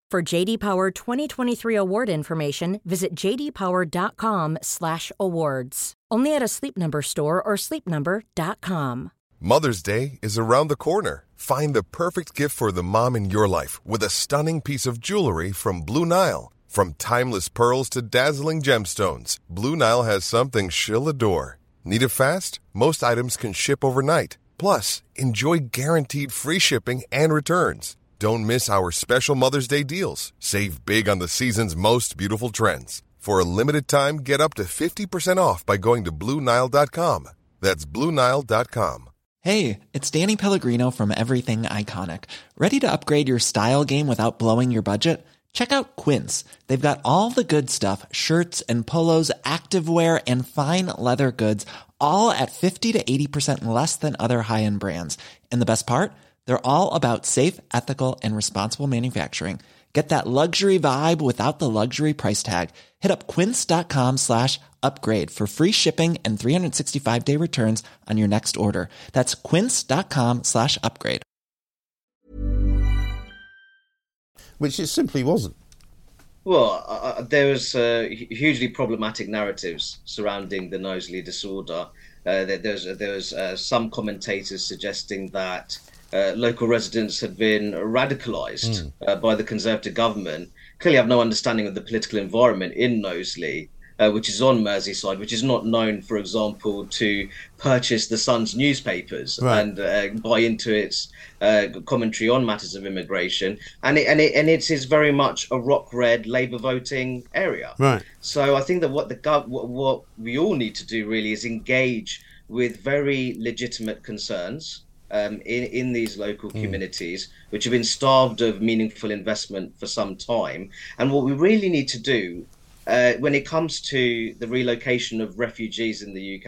For J D Power twenty twenty-three award information, visit j d power dot com slash awards. Only at a Sleep Number store or sleep number dot com. Mother's Day is around the corner. Find the perfect gift for the mom in your life with a stunning piece of jewelry from Blue Nile. From timeless pearls to dazzling gemstones, Blue Nile has something she'll adore. Need it fast? Most items can ship overnight. Plus, enjoy guaranteed free shipping and returns. Don't miss our special Mother's Day deals. Save big on the season's most beautiful trends. For a limited time, get up to fifty percent off by going to blue nile dot com. That's blue nile dot com. Hey, it's Danny Pellegrino from Everything Iconic. Ready to upgrade your style game without blowing your budget? Check out Quince. They've got all the good stuff, shirts and polos, activewear, and fine leather goods, all at fifty to eighty percent less than other high-end brands. And the best part? They're all about safe, ethical, and responsible manufacturing. Get that luxury vibe without the luxury price tag. Hit up quince.com slash upgrade for free shipping and three sixty-five day returns on your next order. That's quince.com slash upgrade. Which it simply wasn't. Well, uh, there was uh, hugely problematic narratives surrounding the Knowsley disorder. Uh, there, there was, there was uh, some commentators suggesting that Uh, local residents had been radicalised mm. uh, by the Conservative government. Clearly have no understanding of the political environment in Knowsley, uh, which is on Merseyside, which is not known, for example, to purchase The Sun's newspapers right. and uh, buy into its uh, commentary on matters of immigration. And it, and it and it is very much a rock-red Labour voting area. Right. So I think that what the gov- what, what we all need to do really is engage with very legitimate concerns Um, in, in these local mm. communities, which have been starved of meaningful investment for some time. And what we really need to do uh, when it comes to the relocation of refugees in the U K,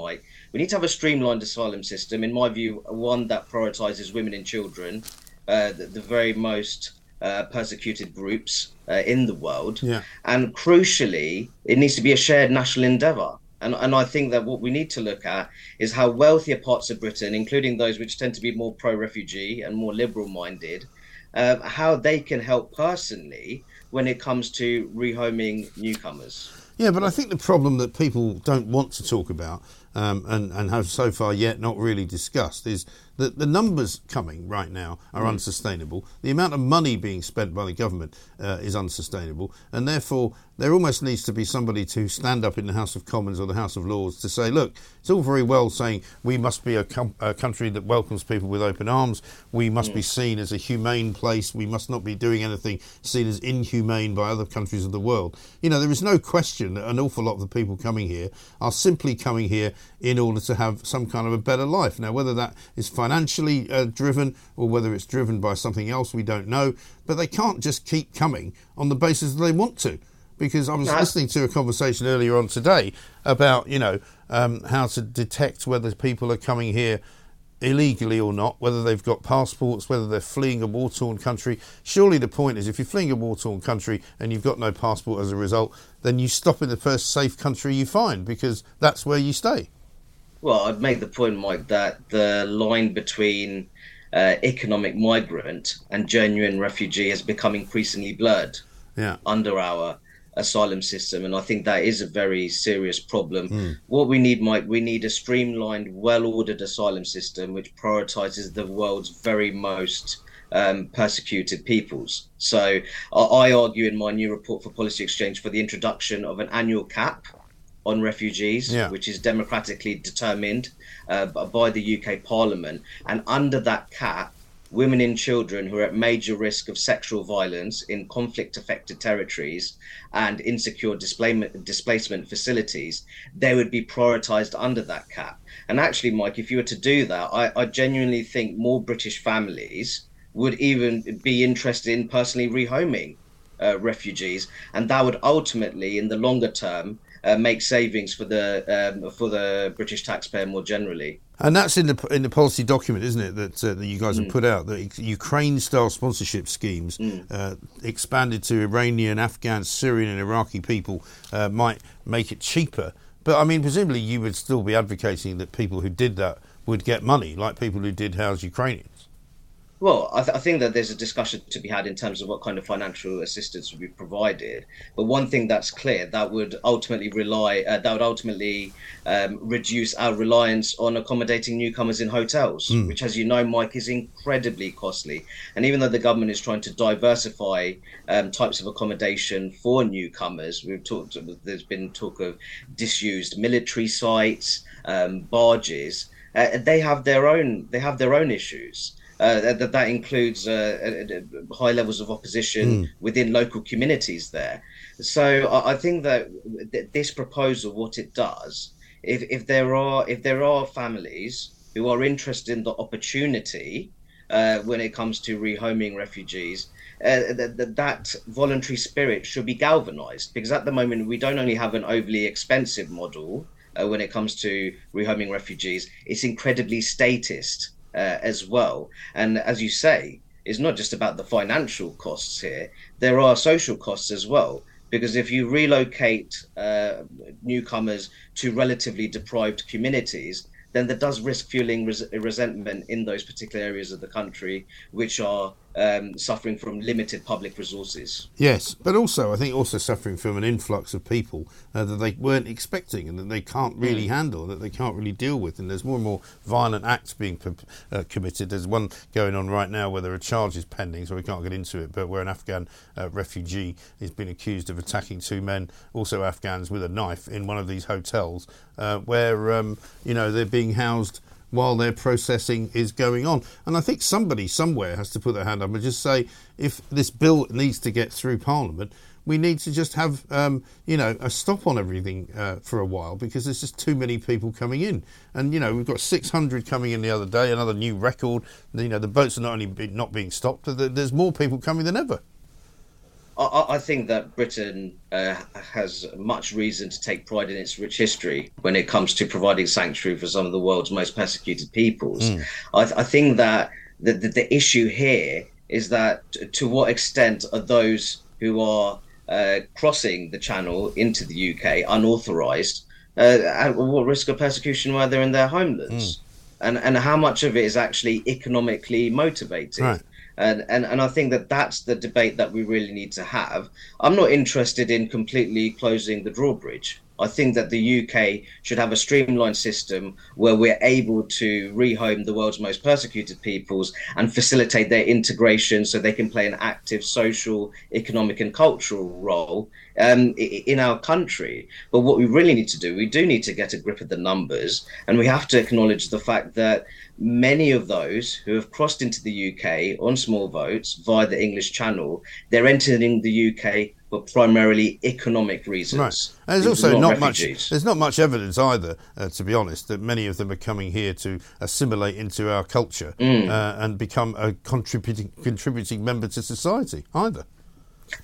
Mike, we need to have a streamlined asylum system, in my view, one that prioritises women and children, uh, the, the very most uh, persecuted groups uh, in the world. Yeah. And crucially, it needs to be a shared national endeavour. And, and I think that what we need to look at is how wealthier parts of Britain, including those which tend to be more pro-refugee and more liberal-minded, uh, how they can help personally when it comes to rehoming newcomers. Yeah, but I think the problem that people don't want to talk about um, and, and have so far yet not really discussed is that the numbers coming right now are mm. unsustainable. The amount of money being spent by the government uh, is unsustainable, and therefore there almost needs to be somebody to stand up in the House of Commons or the House of Lords to say, look, it's all very well saying we must be a, com- a country that welcomes people with open arms, we must mm. be seen as a humane place, we must not be doing anything seen as inhumane by other countries of the world. You know, there is no question that an awful lot of the people coming here are simply coming here in order to have some kind of a better life. Now, whether that is financially uh, driven or whether it's driven by something else, we don't know, but they can't just keep coming on the basis that they want to. Because I was no. listening to a conversation earlier on today about, you know, um, how to detect whether people are coming here illegally or not, whether they've got passports, whether they're fleeing a war-torn country. Surely the point is, if you're fleeing a war-torn country and you've got no passport as a result, then you stop in the first safe country you find, because that's where you stay. Well, I'd make the point, Mike, that the line between uh, economic migrant and genuine refugee has become increasingly blurred yeah. under our asylum system, and I think that is a very serious problem. Mm. What we need, Mike, we need a streamlined, well-ordered asylum system which prioritises the world's very most um, persecuted peoples. So I, I argue in my new report for Policy Exchange for the introduction of an annual cap on refugees, yeah. which is democratically determined uh, by the U K Parliament, and under that cap, women and children who are at major risk of sexual violence in conflict-affected territories and insecure displacement, displacement facilities, they would be prioritised under that cap. And actually, Mike, if you were to do that, I, I genuinely think more British families would even be interested in personally rehoming uh, refugees, and that would ultimately, in the longer term, Uh, make savings for the um, for the British taxpayer more generally. And that's in the in the policy document, isn't it, that, uh, that you guys mm. have put out, that Ukraine-style sponsorship schemes mm. uh, expanded to Iranian, Afghan, Syrian and Iraqi people uh, might make it cheaper. But, I mean, presumably you would still be advocating that people who did that would get money, like people who did house Ukrainians. Well, I, th- I think that there's a discussion to be had in terms of what kind of financial assistance would be provided. But one thing that's clear, that would ultimately rely, uh, that would ultimately um, reduce our reliance on accommodating newcomers in hotels, mm. which, as you know, Mike, is incredibly costly. And even though the government is trying to diversify um, types of accommodation for newcomers, we've talked. There's been talk of disused military sites, um, barges. Uh, they have their own. They have their own issues. Uh, that that includes uh, high levels of opposition mm. within local communities there. So I, I think that this proposal, what it does, if if there are if there are families who are interested in the opportunity uh, when it comes to rehoming refugees, uh, that that voluntary spirit should be galvanised, because at the moment we don't only have an overly expensive model uh, when it comes to rehoming refugees; it's incredibly statist. Uh, as well, and as you say, it's not just about the financial costs here, there are social costs as well, because if you relocate uh, newcomers to relatively deprived communities, then that does risk fueling res- resentment in those particular areas of the country which are um, suffering from limited public resources. Yes, but also I think also suffering from an influx of people uh, that they weren't expecting and that they can't really mm. handle, that they can't really deal with. And there's more and more violent acts being uh, committed. There's one going on right now where there are charges pending, so we can't get into it, but where an Afghan uh, refugee has been accused of attacking two men, also Afghans, with a knife in one of these hotels uh, where, um, you know, they're being housed while their processing is going on. And I think somebody somewhere has to put their hand up and just say, if this bill needs to get through Parliament, we need to just have, um, you know, a stop on everything uh, for a while, because there's just too many people coming in. And, you know, we've got six hundred coming in the other day, another new record. You know, the boats are not only be- not being stopped, but there's more people coming than ever. I, I think that Britain uh, has much reason to take pride in its rich history when it comes to providing sanctuary for some of the world's most persecuted peoples. Mm. I, th- I think that the, the, the issue here is that t- to what extent are those who are uh, crossing the channel into the U K unauthorised uh, at what risk of persecution were there in their homelands? Mm. And and how much of it is actually economically motivated? Right. And, and and I think that that's the debate that we really need to have. I'm not interested in completely closing the drawbridge. I think that the U K should have a streamlined system where we're able to rehome the world's most persecuted peoples and facilitate their integration so they can play an active social, economic and cultural role um, in our country. But what we really need to do, we do need to get a grip of the numbers, and we have to acknowledge the fact that many of those who have crossed into the U K on small boats via the English Channel, they're entering the U K for primarily economic reasons. Right. And there's also not, not much. There's not much evidence either, uh, to be honest, that many of them are coming here to assimilate into our culture mm. uh, and become a contributing contributing member to society either.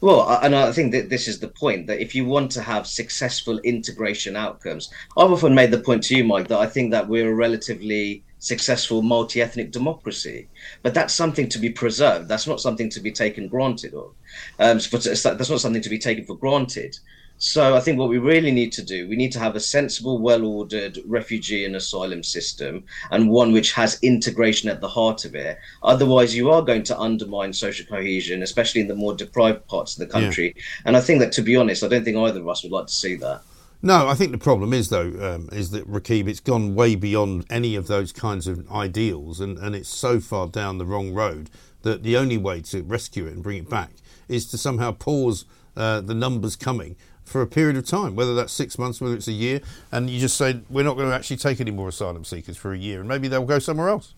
Well, and I think that this is the point, that if you want to have successful integration outcomes, I've often made the point to you, Mike, that I think that we're a relatively successful multi-ethnic democracy, but that's something to be preserved. That's not something to be taken granted of. Um, that's not something to be taken for granted. So I think what we really need to do, we need to have a sensible, well-ordered refugee and asylum system, and one which has integration at the heart of it. Otherwise, you are going to undermine social cohesion, especially in the more deprived parts of the country. Yeah. And I think that, to be honest, I don't think either of us would like to see that. No, I think the problem is, though, um, is that, Rakib, it's gone way beyond any of those kinds of ideals, and, and it's so far down the wrong road that the only way to rescue it and bring it back is to somehow pause uh, the numbers coming for a period of time, whether that's six months, whether it's a year, and you just say, we're not going to actually take any more asylum seekers for a year, and maybe they'll go somewhere else.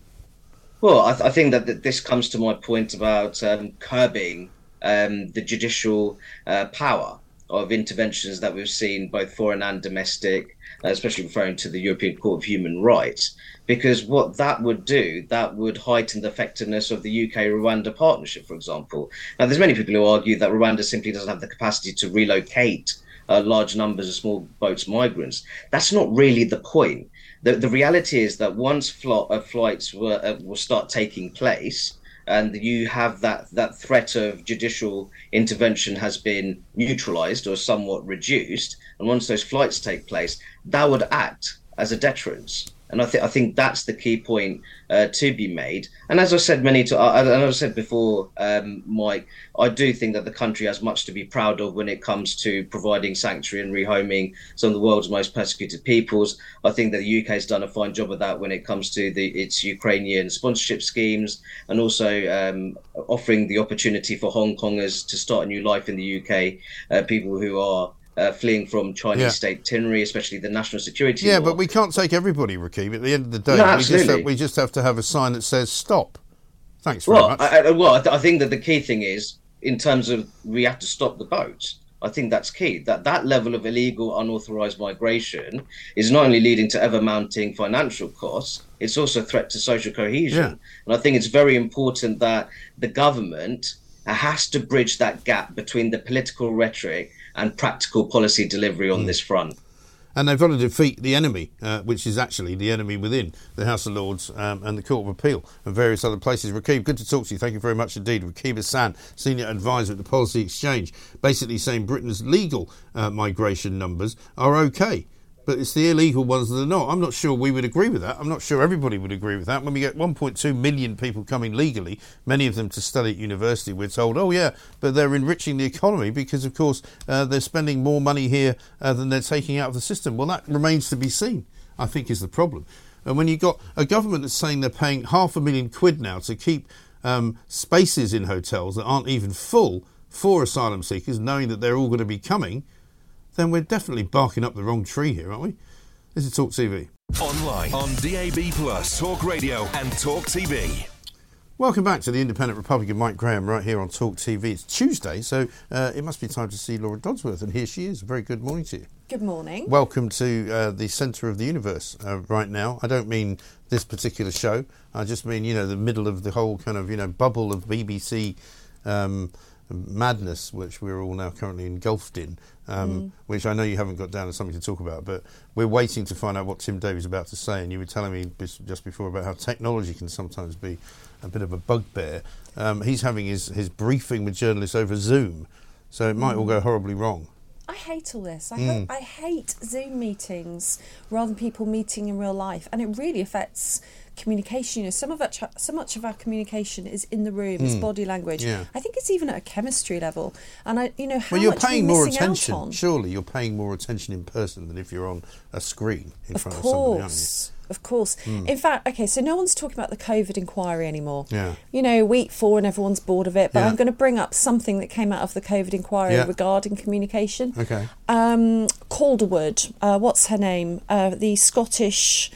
Well, I, th- I think that, that this comes to my point about um, curbing um, the judicial uh, power of interventions that we've seen, both foreign and domestic, especially referring to the European Court of Human Rights, because what that would do, that would heighten the effectiveness of the U K-Rwanda partnership, for example. Now, there's many people who argue that Rwanda simply doesn't have the capacity to relocate uh, large numbers of small boats migrants. That's not really the point. The, the reality is that once fl- uh, flights were, uh, will start taking place, and you have that, that threat of judicial intervention has been neutralised or somewhat reduced, and once those flights take place, that would act as a deterrence. And I, th- I think that's the key point uh, to be made. And as I said many to, uh, and I've said before, um, Mike, I do think that the country has much to be proud of when it comes to providing sanctuary and rehoming some of the world's most persecuted peoples. I think that the U K has done a fine job of that when it comes to the, its Ukrainian sponsorship schemes, and also um, offering the opportunity for Hong Kongers to start a new life in the U K, uh, people who are Uh, fleeing from Chinese yeah. state tyranny, especially the national security. Yeah, law. But we can't take everybody, Rakib. At the end of the day, no, we, just have, we just have to have a sign that says stop. Thanks very well, much. I, I, well, I, th- I think that the key thing is, in terms of we have to stop the boats. I think that's key. That that level of illegal, unauthorised migration is not only leading to ever-mounting financial costs, it's also a threat to social cohesion. Yeah. And I think it's very important that the government has to bridge that gap between the political rhetoric and practical policy delivery on mm. this front. And they've got to defeat the enemy, uh, which is actually the enemy within the House of Lords um, and the Court of Appeal and various other places. Rakib, good to talk to you. Thank you very much indeed. Rakib Ehsan, Senior Advisor at the Policy Exchange, basically saying Britain's legal uh, migration numbers are OK, but it's the illegal ones that are not. I'm not sure we would agree with that. I'm not sure everybody would agree with that. When we get one point two million people coming legally, many of them to study at university, we're told, oh yeah, but they're enriching the economy because, of course, uh, they're spending more money here uh, than they're taking out of the system. Well, that remains to be seen, I think, is the problem. And when you've got a government that's saying they're paying half a million quid now to keep um, spaces in hotels that aren't even full for asylum seekers, knowing that they're all going to be coming, then we're definitely barking up the wrong tree here, aren't we? This is Talk T V. Online, on D A B plus, Talk Radio and Talk T V. Welcome back to the Independent Republican, Mike Graham, right here on Talk T V. It's Tuesday, so uh, it must be time to see Laura Dodsworth, and here she is. Very good morning to you. Good morning. Welcome to uh, the centre of the universe uh, right now. I don't mean this particular show. I just mean, you know, the middle of the whole kind of, you know, bubble of B B C um madness, which we're all now currently engulfed in, um, mm. which I know you haven't got down as something to talk about, but we're waiting to find out what Tim Davie is about to say. And you were telling me just before about how technology can sometimes be a bit of a bugbear. Um, he's having his, his briefing with journalists over Zoom, so it might mm. all go horribly wrong. I hate all this. I, mm. hope, I hate Zoom meetings rather than people meeting in real life, and it really affects communication. You know, some of our, so much of our communication is in the room, mm. is body language. Yeah. I think it's even at a chemistry level. And I, you know, how well, you're much paying more attention. Out on? Surely, you're paying more attention in person than if you're on a screen in of front course. of somebody, aren't you? Of course. Mm. In fact, okay, so no one's talking about the COVID inquiry anymore. Yeah. You know, week four and everyone's bored of it, but yeah. I'm going to bring up something that came out of the COVID inquiry yeah. regarding communication. Okay. Um, Calderwood, uh, what's her name? Uh, the Scottish...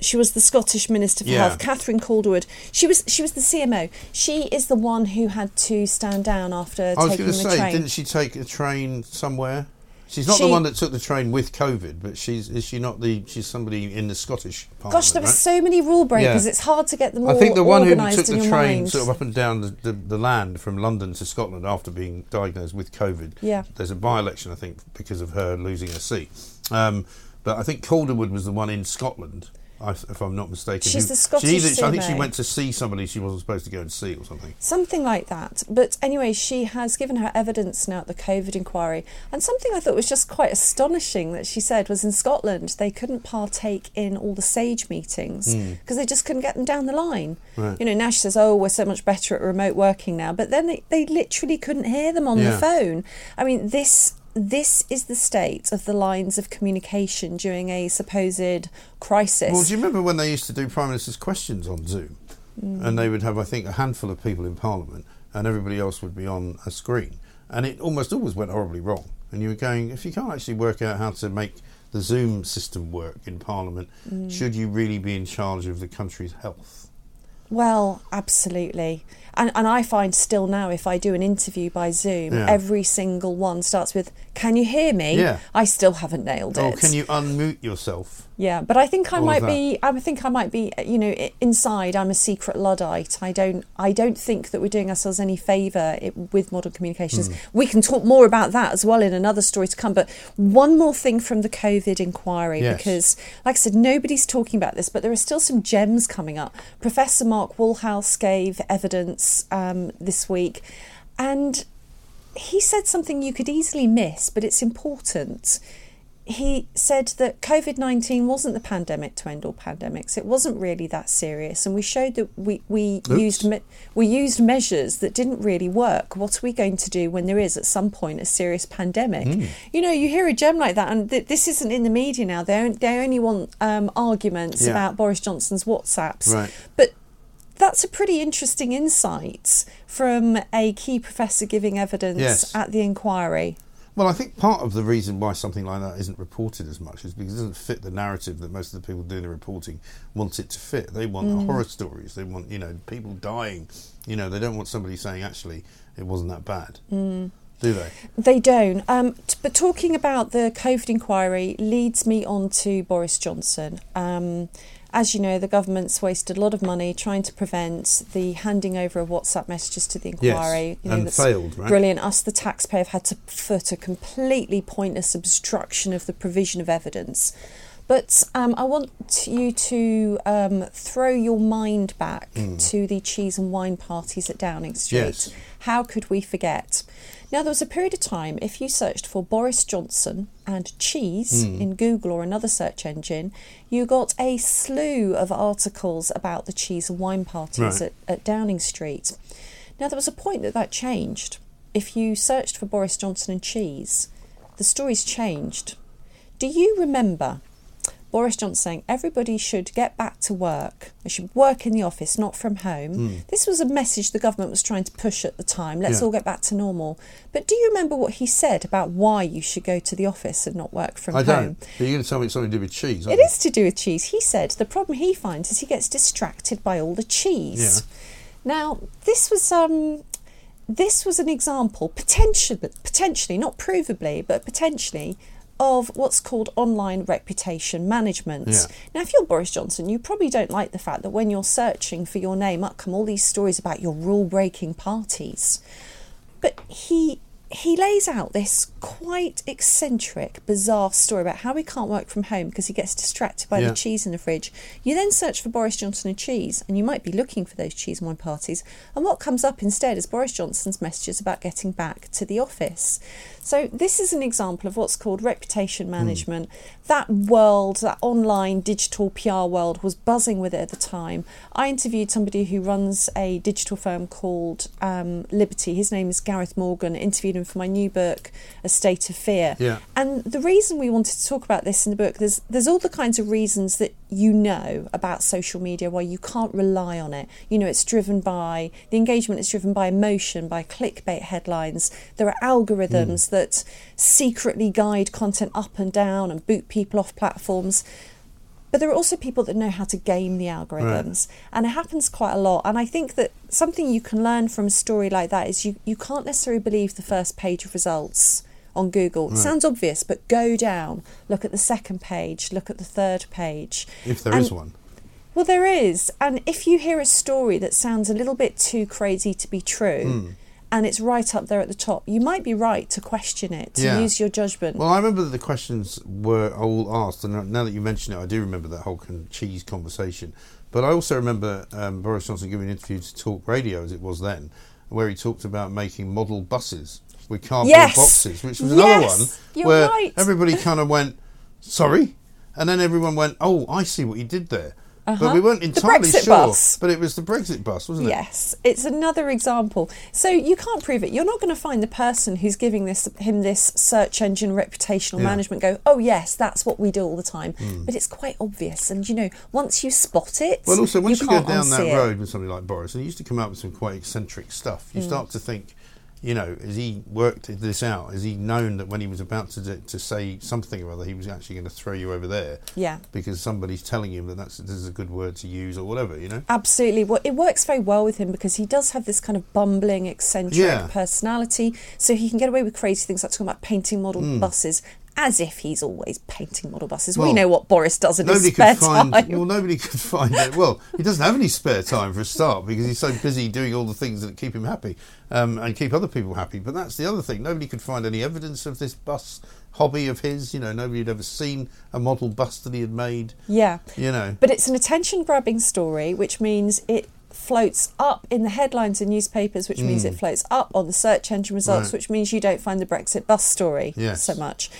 She was the Scottish Minister for yeah. Health, Catherine Calderwood. She was she was the C M O. She is the one who had to stand down after taking the train. I was going to say, train. didn't she take a train somewhere? She's not she, the one that took the train with COVID, but she's is she not the she's somebody in the Scottish part? Gosh, there were right? so many rule breakers. Yeah. It's hard to get them all organised. I think the one who took the train mind. sort of up and down the, the, the land from London to Scotland after being diagnosed with COVID. Yeah, there's a by-election I think because of her losing her seat. Um, but I think Calderwood was the one in Scotland. I, if I'm not mistaken. She's the Scottish she either, I think she went to see somebody she wasn't supposed to go and see or something. Something like that. But anyway, she has given her evidence now at the COVID inquiry. And something I thought was just quite astonishing that she said was in Scotland, they couldn't partake in all the SAGE meetings because mm. they just couldn't get them down the line. Right. You know, now she says, oh, we're so much better at remote working now. But then they, they literally couldn't hear them on yeah. the phone. I mean, this... This is the state of the lines of communication during a supposed crisis. Well, do you remember when they used to do Prime Minister's questions on Zoom? Mm. And they would have, I think, a handful of people in Parliament and everybody else would be on a screen. And it almost always went horribly wrong. And you were going, if you can't actually work out how to make the Zoom system work in Parliament, mm. should you really be in charge of the country's health? Well, absolutely. And, and I find still now, if I do an interview by Zoom, yeah. every single one starts with, can you hear me? Yeah. I still haven't nailed it. Or can you unmute yourself? Yeah, but I think I All might be, I think I might be, you know, inside I'm a secret Luddite. I don't I don't think that we're doing ourselves any favour with modern communications. Mm. We can talk more about that as well in another story to come. But one more thing from the COVID inquiry, yes. because, like I said, nobody's talking about this, but there are still some gems coming up. Professor Mark Woolhouse gave evidence um, this week, and he said something you could easily miss, but it's important. He said that COVID nineteen wasn't the pandemic to end all pandemics. It wasn't really that serious. And we showed that we, we used me- we used measures that didn't really work. What are we going to do when there is at some point a serious pandemic? Mm. You know, you hear a gem like that, and th- this isn't in the media now. They, they only want um, arguments yeah. about Boris Johnson's WhatsApps. Right. But that's a pretty interesting insight from a key professor giving evidence yes. at the inquiry. Well, I think part of the reason why something like that isn't reported as much is because it doesn't fit the narrative that most of the people doing the reporting want it to fit. They want mm. horror stories. They want, you know, people dying. You know, they don't want somebody saying, actually, it wasn't that bad. Mm. Do they? They don't. Um, t- but talking about the COVID inquiry leads me on to Boris Johnson. Um As you know, the government's wasted a lot of money trying to prevent the handing over of WhatsApp messages to the inquiry. Yes, you know, and that's failed, right? Brilliant. Us, the taxpayer, have had to foot a completely pointless obstruction of the provision of evidence. But um, I want you to um, throw your mind back mm. to the cheese and wine parties at Downing Street. Yes. How could we forget? Now, there was a period of time, if you searched for Boris Johnson and cheese mm. in Google or another search engine, you got a slew of articles about the cheese and wine parties right. at, at Downing Street. Now, there was a point that that changed. If you searched for Boris Johnson and cheese, the stories changed. Do you remember Boris Johnson saying everybody should get back to work? They should work in the office, not from home. Mm. This was a message the government was trying to push at the time. Let's yeah. all get back to normal. But do you remember what he said about why you should go to the office and not work from I home? I don't. But you're going to tell me it's something to do with cheese, aren't you? It is to do with cheese. He said the problem he finds is he gets distracted by all the cheese. Yeah. Now, this was... um. This was an example, potentially, potentially, not provably, but potentially... of what's called online reputation management. Yeah. Now, if you're Boris Johnson, you probably don't like the fact that when you're searching for your name, up come all these stories about your rule-breaking parties. But he he lays out this quite eccentric, bizarre story about how he can't work from home because he gets distracted by yeah. the cheese in the fridge. You then search for Boris Johnson and cheese, and you might be looking for those cheese and wine parties. And what comes up instead is Boris Johnson's messages about getting back to the office. So this is an example of what's called reputation management. Mm. That world, that online digital P R world, was buzzing with it at the time. I interviewed somebody who runs a digital firm called um, Liberty. His name is Gareth Morgan. Interviewed him for my new book, A State of Fear. Yeah. And the reason we wanted to talk about this in the book, there's there's all the kinds of reasons that you know about social media why you can't rely on it. You know, it's driven by, the engagement is driven by emotion, by clickbait headlines. There are algorithms mm. that secretly guide content up and down and boot people off platforms. But there are also people that know how to game the algorithms. Right. And it happens quite a lot. And I think that something you can learn from a story like that is you, you can't necessarily believe the first page of results on Google. Right. It sounds obvious, but go down, look at the second page, look at the third page. If there and, is one. Well, there is. And if you hear a story that sounds a little bit too crazy to be true... Mm. And it's right up there at the top. You might be right to question it, to yeah. use your judgment. Well, I remember that the questions were all asked, and now that you mention it, I do remember that whole con- cheese conversation. But I also remember um, Boris Johnson giving an interview to Talk Radio, as it was then, where he talked about making model buses with cardboard yes. boxes, which was another yes. one You're where right. everybody kind of went, sorry? And then everyone went, oh, I see what he did there. Uh-huh. But we weren't entirely sure. Bus. But it was the Brexit bus, wasn't it? Yes, it's another example. So you can't prove it. You're not going to find the person who's giving this him this search engine reputational yeah. management go, oh yes, that's what we do all the time. Mm. But it's quite obvious. And, you know, once you spot it, well, also, once you, you go down that road it. with somebody like Boris, and he used to come out with some quite eccentric stuff, you mm. start to think, you know, has he worked this out? Has he known that when he was about to do, to say something or other, he was actually going to throw you over there? Yeah. Because somebody's telling him that that's, this is a good word to use or whatever, you know? Absolutely. Well, it works very well with him because he does have this kind of bumbling, eccentric yeah. personality. So he can get away with crazy things like talking about painting model mm. buses, as if he's always painting model buses. Well, we know what Boris does in his spare find, time. Well, nobody could find it. Well, he doesn't have any spare time for a start because he's so busy doing all the things that keep him happy um, and keep other people happy. But that's the other thing. Nobody could find any evidence of this bus hobby of his. You know, nobody had ever seen a model bus that he had made. Yeah. You know. But it's an attention-grabbing story, which means it floats up in the headlines in newspapers, which means mm. it floats up on the search engine results, right. which means you don't find the Brexit bus story yes. so much.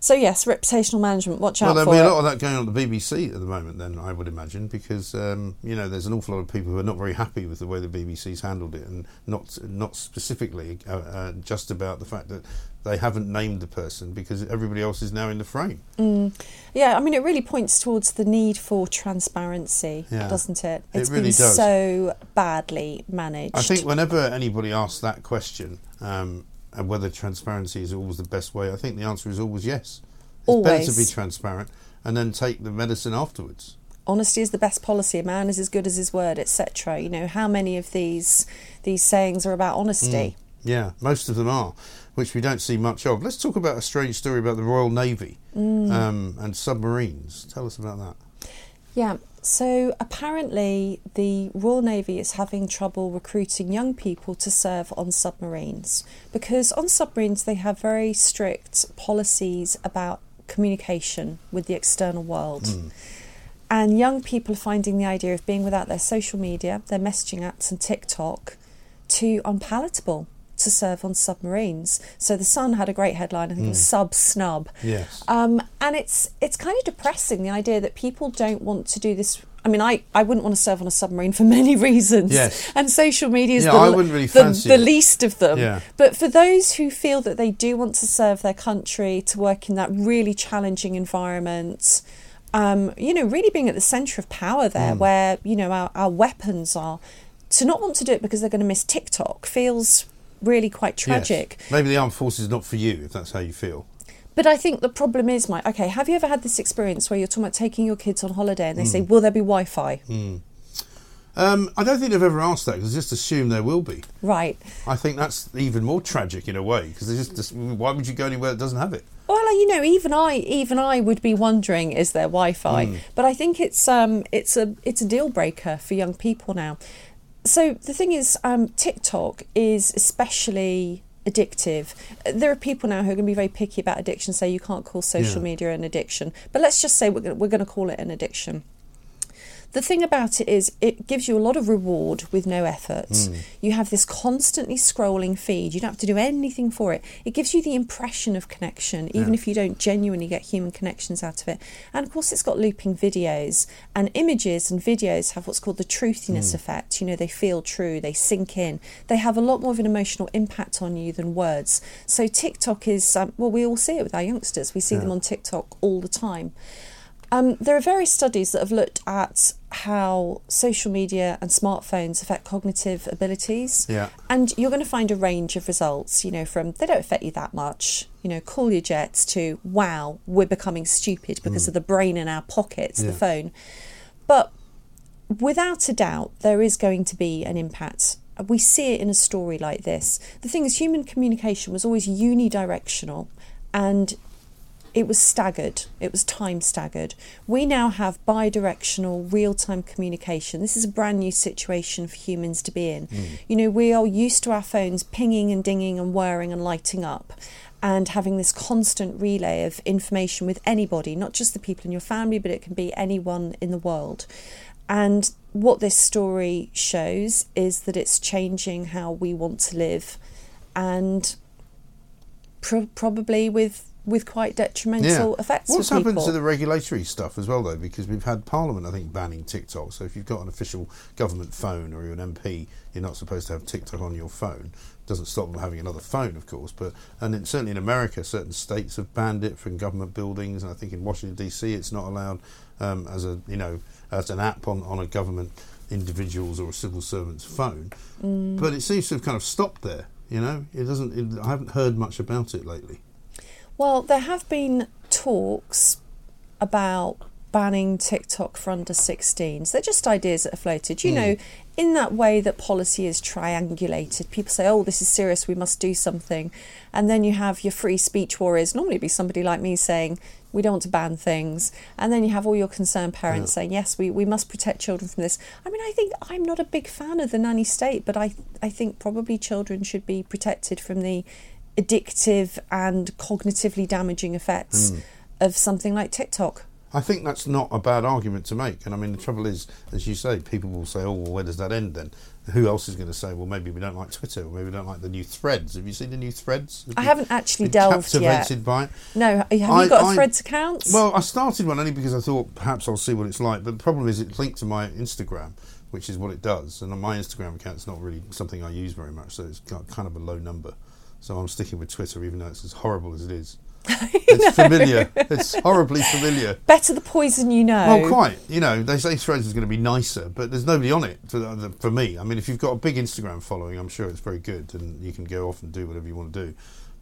So yes, reputational management, watch out for it. Well, there'll be a lot of that going on at the B B C at the moment then, I would imagine, because, um, you know, there's an awful lot of people who are not very happy with the way the B B C's handled it, and not not specifically uh, uh, just about the fact that they haven't named the person because everybody else is now in the frame. Mm. Yeah, I mean, it really points towards the need for transparency, yeah. doesn't it? It's it really been does. so badly managed. I think whenever anybody asks that question... Um, and whether transparency is always the best way, I think the answer is always yes. It's always. better to be transparent and then take the medicine afterwards. Honesty is the best policy. A man is as good as his word, et cetera. You know, how many of these these sayings are about honesty? Mm. Yeah, most of them are, which we don't see much of. Let's talk about a strange story about the Royal Navy mm. um, and submarines. Tell us about that. Yeah, so apparently the Royal Navy is having trouble recruiting young people to serve on submarines because on submarines they have very strict policies about communication with the external world. Mm. And young people are finding the idea of being without their social media, their messaging apps and TikTok too unpalatable to serve on submarines. So The Sun had a great headline, I think mm. it was Sub Snub. Yes. Um, and it's it's kind of depressing, the idea that people don't want to do this. I mean, I, I wouldn't want to serve on a submarine for many reasons. Yes. And social media is yeah, the, I wouldn't really fancy the, the least of them. Yeah. But for those who feel that they do want to serve their country, to work in that really challenging environment, um, you know, really being at the centre of power there, mm. where, you know, our, our weapons are, to not want to do it because they're going to miss TikTok feels... really quite tragic. Yes. Maybe the armed forces is not for you, if that's how you feel. But I think the problem is, Mike, okay, have you ever had this experience where you're talking about taking your kids on holiday and they mm. say, will there be Wi-Fi? Mm. Um, I don't think they've ever asked that because they just assume there will be. Right. I think that's even more tragic in a way because they just, just, why would you go anywhere that doesn't have it? Well, you know, even I, even I would be wondering, is there Wi-Fi? Mm. But I think it's um, it's a it's a deal breaker for young people now. So the thing is, um, TikTok is especially addictive. There are people now who are going to be very picky about addiction, say you can't call social yeah. media an addiction. But let's just say we're going to, we're going to call it an addiction. The thing about it is it gives you a lot of reward with no effort. Mm. You have this constantly scrolling feed. You don't have to do anything for it. It gives you the impression of connection, even yeah. if you don't genuinely get human connections out of it. And, of course, it's got looping videos. And images and videos have what's called the truthiness mm. effect. You know, they feel true. They sink in. They have a lot more of an emotional impact on you than words. So TikTok is, um, well, we all see it with our youngsters. We see yeah. them on TikTok all the time. Um, there are various studies that have looked at how social media and smartphones affect cognitive abilities. Yeah. And you're going to find a range of results, you know, from they don't affect you that much, you know, call your jets, to, wow, we're becoming stupid because mm. of the brain in our pockets, yeah. the phone. But without a doubt, there is going to be an impact. We see it in a story like this. The thing is, human communication was always unidirectional and it was staggered. It was time staggered. We now have bi-directional, real-time communication. This is a brand new situation for humans to be in. Mm. You know, we are used to our phones pinging and dinging and whirring and lighting up and having this constant relay of information with anybody, not just the people in your family, but it can be anyone in the world. And what this story shows is that it's changing how we want to live, and pr- probably with... with quite detrimental yeah. effects. What's happened people? to the regulatory stuff as well, though? Because we've had Parliament, I think, banning TikTok. So if you've got an official government phone or you're an M P, you're not supposed to have TikTok on your phone. Doesn't stop them having another phone, of course. But and it, certainly in America, certain states have banned it from government buildings. And I think in Washington D C, it's not allowed um, as a you know as an app on, on a government individual's or a civil servant's phone. Mm. But it seems to have kind of stopped there. You know, it doesn't. It, I haven't heard much about it lately. Well, there have been talks about banning TikTok for under sixteens. They're just ideas that have floated. You mm. know, in that way that policy is triangulated, people say, oh, this is serious, we must do something. And then you have your free speech warriors. Normally it'd be somebody like me saying, we don't want to ban things. And then you have all your concerned parents yeah. saying, yes, we, we must protect children from this. I mean, I think I'm not a big fan of the nanny state, but I I think probably children should be protected from the addictive and cognitively damaging effects mm. of something like TikTok. I think that's not a bad argument to make. And I mean, the trouble is, as you say, people will say, oh, well, where does that end then? Who else is going to say, well, maybe we don't like Twitter, or maybe we don't like the new Threads. Have you seen the new Threads? Have I haven't actually delved yet. Captivated by it? No, have you I, got a I, Threads account? Well, I started one only because I thought perhaps I'll see what it's like. But the problem is it's linked to my Instagram, which is what it does. And my Instagram account's not really something I use very much, so it's got kind of a low number. So I'm sticking with Twitter, even though it's as horrible as it is. It's familiar. It's horribly familiar. Better the poison you know. Well, quite. You know, they say Threads is going to be nicer, but there's nobody on it for, for me. I mean, if you've got a big Instagram following, I'm sure it's very good, and you can go off and do whatever you want to do.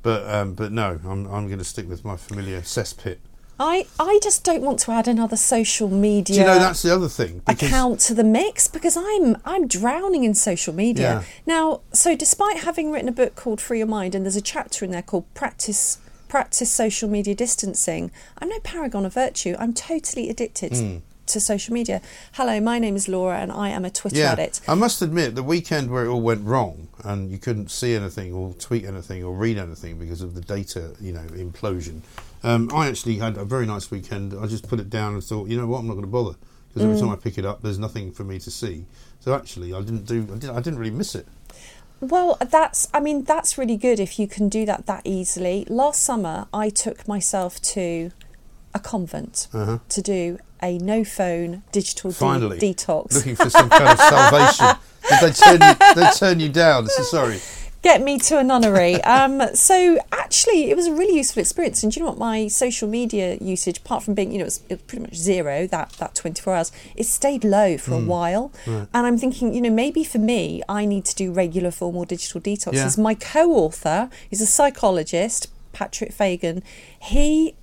But um, but no, I'm I'm going to stick with my familiar cesspit. I, I just don't want to add another social media. Do you know, that's the other thing, account to the mix, because I'm I'm drowning in social media. Yeah. Now, so despite having written a book called Free Your Mind, and there's a chapter in there called Practice Practice Social Media Distancing, I'm no paragon of virtue. I'm totally addicted mm. to social media. Hello, my name is Laura and I am a Twitter yeah. addict. I must admit, the weekend where it all went wrong and you couldn't see anything or tweet anything or read anything because of the data, you know, implosion, Um, I actually had a very nice weekend. I just put it down and thought, you know what, I'm not going to bother, because every mm. time I pick it up, there's nothing for me to see. So actually, I didn't do, I didn't, I didn't really miss it. Well, that's, I mean, that's really good if you can do that that easily. Last summer, I took myself to a convent uh-huh. to do a no phone digital Finally, de- detox. Looking for some kind of salvation. They turn you, they turn you down. So sorry. Get me to a nunnery. Um, so actually, it was a really useful experience. And do you know what? My social media usage, apart from being, you know, it was, it was pretty much zero that, that twenty-four hours, it stayed low for mm. a while. Right. And I'm thinking, you know, maybe for me, I need to do regular formal digital detoxes. Yeah. My co-author is a psychologist, Patrick Fagan. He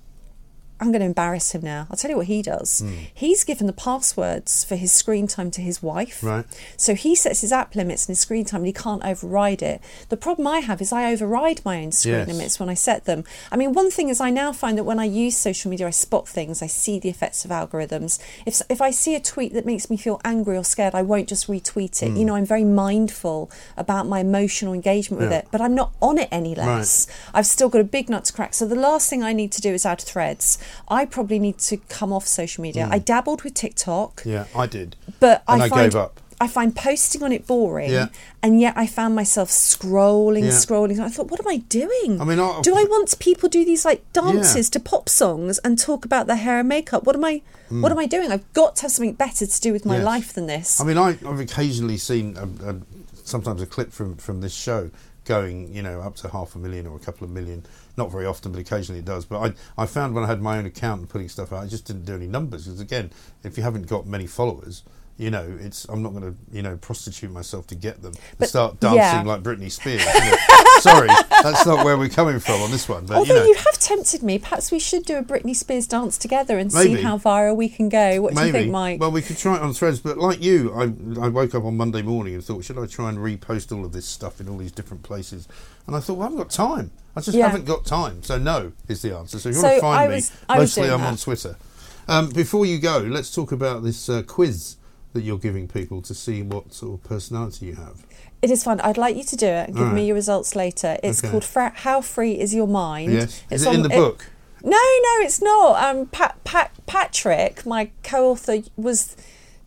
I'm going to embarrass him now. I'll tell you what he does. Mm. He's given the passwords for his screen time to his wife. Right. So he sets his app limits and his screen time, and he can't override it. The problem I have is I override my own screen yes. limits when I set them. I mean, one thing is I now find that when I use social media, I spot things. I see the effects of algorithms. If if I see a tweet that makes me feel angry or scared, I won't just retweet it. Mm. You know, I'm very mindful about my emotional engagement with yeah. it, but I'm not on it any less. Right. I've still got a big nut to crack. So the last thing I need to do is add Threads. I probably need to come off social media. Mm. I dabbled with TikTok. Yeah, I did. But and I, I find, gave up. I find posting on it boring. Yeah. And yet I found myself scrolling, yeah. scrolling. I thought, what am I doing? I mean, I, do I want people to do these like dances yeah. to pop songs and talk about their hair and makeup? What am I? Mm. What am I doing? I've got to have something better to do with my yes. life than this. I mean, I, I've occasionally seen a, a, sometimes a clip from, from this show going, you know, up to half a million or a couple of million. Not very often, but occasionally it does. But I I found when I had my own account and putting stuff out, I just didn't do any numbers. Because again, if you haven't got many followers, you know, it's I'm not going to, you know, prostitute myself to get them but, and start dancing yeah. like Britney Spears. You know. Sorry, that's not where we're coming from on this one. But, although you, know. you have tempted me. Perhaps we should do a Britney Spears dance together and Maybe. see how viral we can go. What Maybe. do you think, Mike? Well, we could try it on Threads. But like you, I, I woke up on Monday morning and thought, should I try and repost all of this stuff in all these different places? And I thought, well, I haven't got time. I just yeah. haven't got time. So no is the answer. So if you so want to find was, me, mostly I'm that. on Twitter. Um, before you go, let's talk about this uh, quiz that you're giving people to see what sort of personality you have. It is fun. I'd like you to do it and give right. me your results later. It's okay. called Fra- How Free Is Your Mind? Yes. It's is it on, in the it, book? No, no, it's not. Um, Pat, Pat, Patrick, my co-author, was...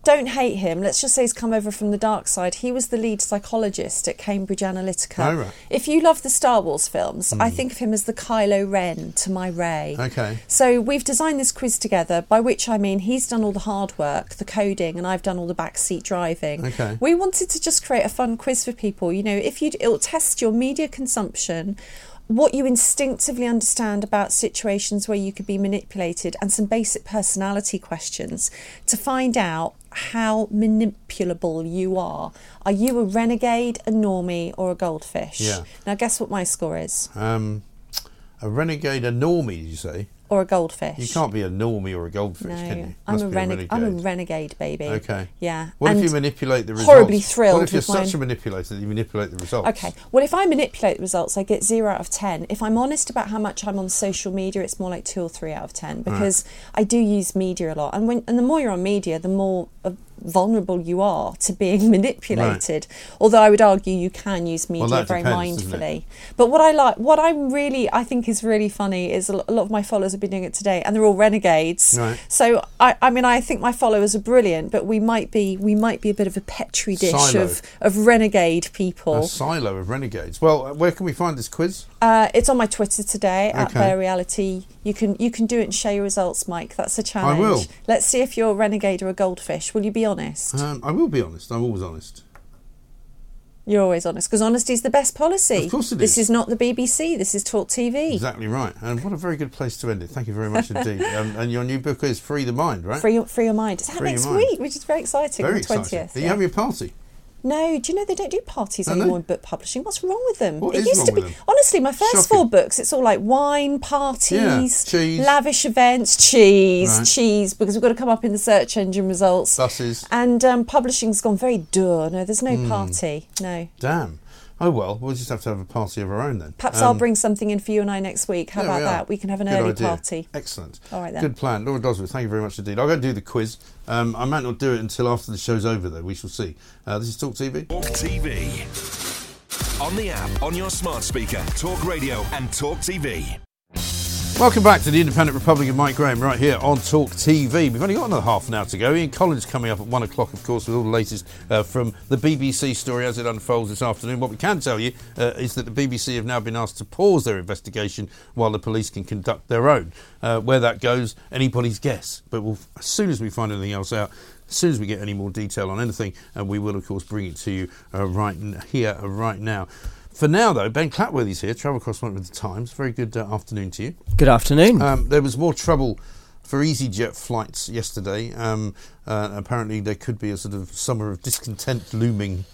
Don't hate him. Let's just say he's come over from the dark side. He was the lead psychologist at Cambridge Analytica. Oh, right. If you love the Star Wars films, mm. I think of him as the Kylo Ren to my Rey. Okay. So we've designed this quiz together, by which I mean he's done all the hard work, the coding, and I've done all the backseat driving. Okay. We wanted to just create a fun quiz for people. You know, if you'd, it'll test your media consumption, what you instinctively understand about situations where you could be manipulated, and some basic personality questions to find out how manipulable you are. Are you a renegade, a normie, or a goldfish? Yeah. Now, guess what my score is? Um, a renegade, a normie, you say? Or a goldfish. You can't be a normie or a goldfish, no, can you? I'm a, rene- a renegade. I'm a renegade, baby. Okay. Yeah. What and if you manipulate the results? Horribly thrilled. What if you're such own... a manipulator that you manipulate the results? Okay. Well, if I manipulate the results, I get zero out of ten. If I'm honest about how much I'm on social media, it's more like two or three out of ten because right. I do use media a lot, and when and the more you're on media, the more Uh, vulnerable you are to being manipulated. Right. Although I would argue you can use media well, very depends, mindfully. But what I like, what I'm really, I think is really funny is a lot of my followers have been doing it today, and they're all renegades. Right. So I, I mean, I think my followers are brilliant, but we might be, we might be a bit of a petri dish silo. of of renegade people. A silo of renegades. Well, where can we find this quiz? Uh, it's on my Twitter today okay. at Bare Reality. You can you can do it and share your results, Mike. That's a challenge. I will. Let's see if you're a renegade or a goldfish. Will you be honest? Um, I will be honest. I'm always honest. You're always honest because honesty is the best policy. Of course it is. This is not the B B C. This is Talk T V. Exactly right. And what a very good place to end it. Thank you very much indeed. um, and your new book is Free the Mind, right? Free your, free your Mind. It's out next week, which is very exciting. Very on the twentieth. Exciting. Are you yeah. having a party? No, do you know they don't do parties no, anymore no. in book publishing? What's wrong with them? What it is used wrong to be with them? Honestly, my first Shocking. four books, it's all like wine, parties, yeah, cheese. lavish events, cheese, right. cheese, because we've got to come up in the search engine results. Buses. And um, publishing's gone very dull. No, there's no mm. party. No. Damn. Oh, well, we'll just have to have a party of our own then. Perhaps um, I'll bring something in for you and I next week. How about we that? We can have an Good early idea. party. Excellent. All right, then. Good plan. Laura Dodsworth, thank you very much indeed. I'll go and do the quiz. Um, I might not do it until after the show's over, though. We shall see. Uh, this is Talk T V. Talk T V. On the app, on your smart speaker, Talk Radio and Talk T V. Welcome back to the Independent Republic of Mike Graham right here on Talk T V. We've only got another half an hour to go. Ian Collins coming up at one o'clock, of course, with all the latest uh, from the B B C story as it unfolds this afternoon. What we can tell you uh, is that the B B C have now been asked to pause their investigation while the police can conduct their own. Uh, where that goes, anybody's guess. But we'll, as soon as we find anything else out, as soon as we get any more detail on anything, uh, we will, of course, bring it to you uh, right here, uh, right now. For now, though, Ben Clapworthy's here, travel correspondent with the Times. Very good uh, afternoon to you. Good afternoon. Um, there was more trouble for EasyJet flights yesterday. Um, uh, apparently, there could be a sort of summer of discontent looming.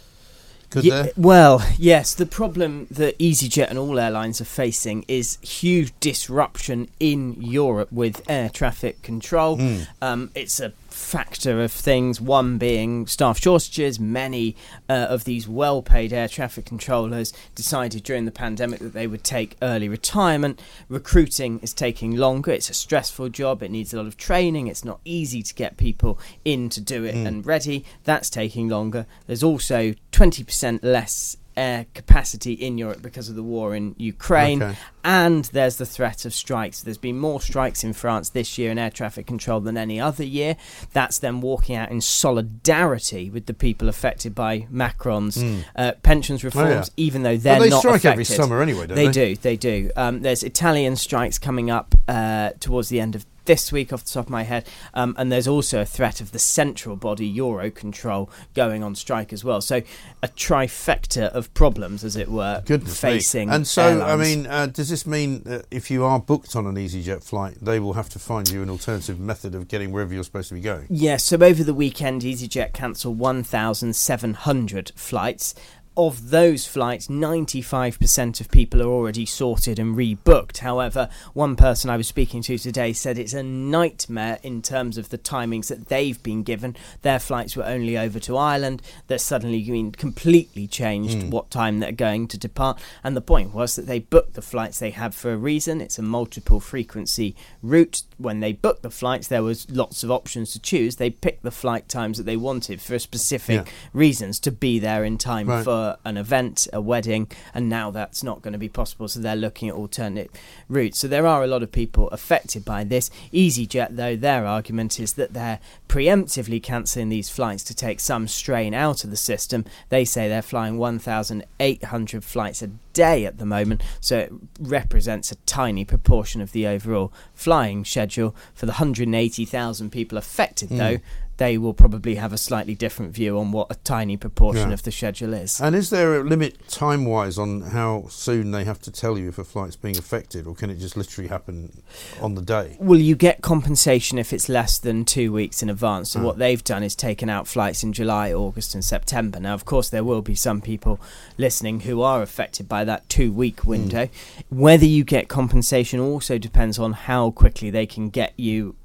could yeah, they? Well, yes. The problem that EasyJet and all airlines are facing is huge disruption in Europe with air traffic control. Mm. Um, it's a factor of things, one being staff shortages. Many uh, of these well-paid air traffic controllers decided during the pandemic that they would take early retirement. Recruiting is taking longer. It's a stressful job. It needs a lot of training. It's not easy to get people in to do it mm. and ready. That's taking longer. There's also twenty percent less air capacity in Europe because of the war in Ukraine. Okay. And there's the threat of strikes. There's been more strikes in France this year in air traffic control than any other year. That's them walking out in solidarity with the people affected by Macron's mm. uh, pensions reforms, oh, yeah. even though they're well, they not affected. They strike every summer anyway, don't they? They do, they do. Um, there's Italian strikes coming up uh, towards the end of this week off the top of my head, um, and there's also a threat of the central body Eurocontrol going on strike as well. So a trifecta of problems, as it were, Goodness facing me. And so airlines. I mean uh, does this mean that if you are booked on an EasyJet flight, they will have to find you an alternative method of getting wherever you're supposed to be going? Yes, yeah, so over the weekend EasyJet cancelled one thousand seven hundred flights. Of those flights, ninety-five percent of people are already sorted and rebooked. However, one person I was speaking to today said it's a nightmare in terms of the timings that they've been given. Their flights were only over to Ireland. They're suddenly being completely changed mm. what time they're going to depart. And the point was that they booked the flights they had for a reason. It's a multiple frequency route. When they booked the flights, there was lots of options to choose. They picked the flight times that they wanted for specific yeah. reasons, to be there in time right. for an event, a wedding, and now that's not going to be possible, so they're looking at alternate routes. So there are a lot of people affected by this. EasyJet, though, their argument is that they're preemptively cancelling these flights to take some strain out of the system. They say they're flying one thousand eight hundred flights a day at the moment, so it represents a tiny proportion of the overall flying schedule. For the one hundred eighty thousand people affected, mm. though, they will probably have a slightly different view on what a tiny proportion yeah. of the schedule is. And is there a limit time-wise on how soon they have to tell you if a flight's being affected, or can it just literally happen on the day? Well, you get compensation if it's less than two weeks in advance. So oh. what they've done is taken out flights in July, August and September. Now, of course, there will be some people listening who are affected by that two-week window. Mm. Whether you get compensation also depends on how quickly they can get you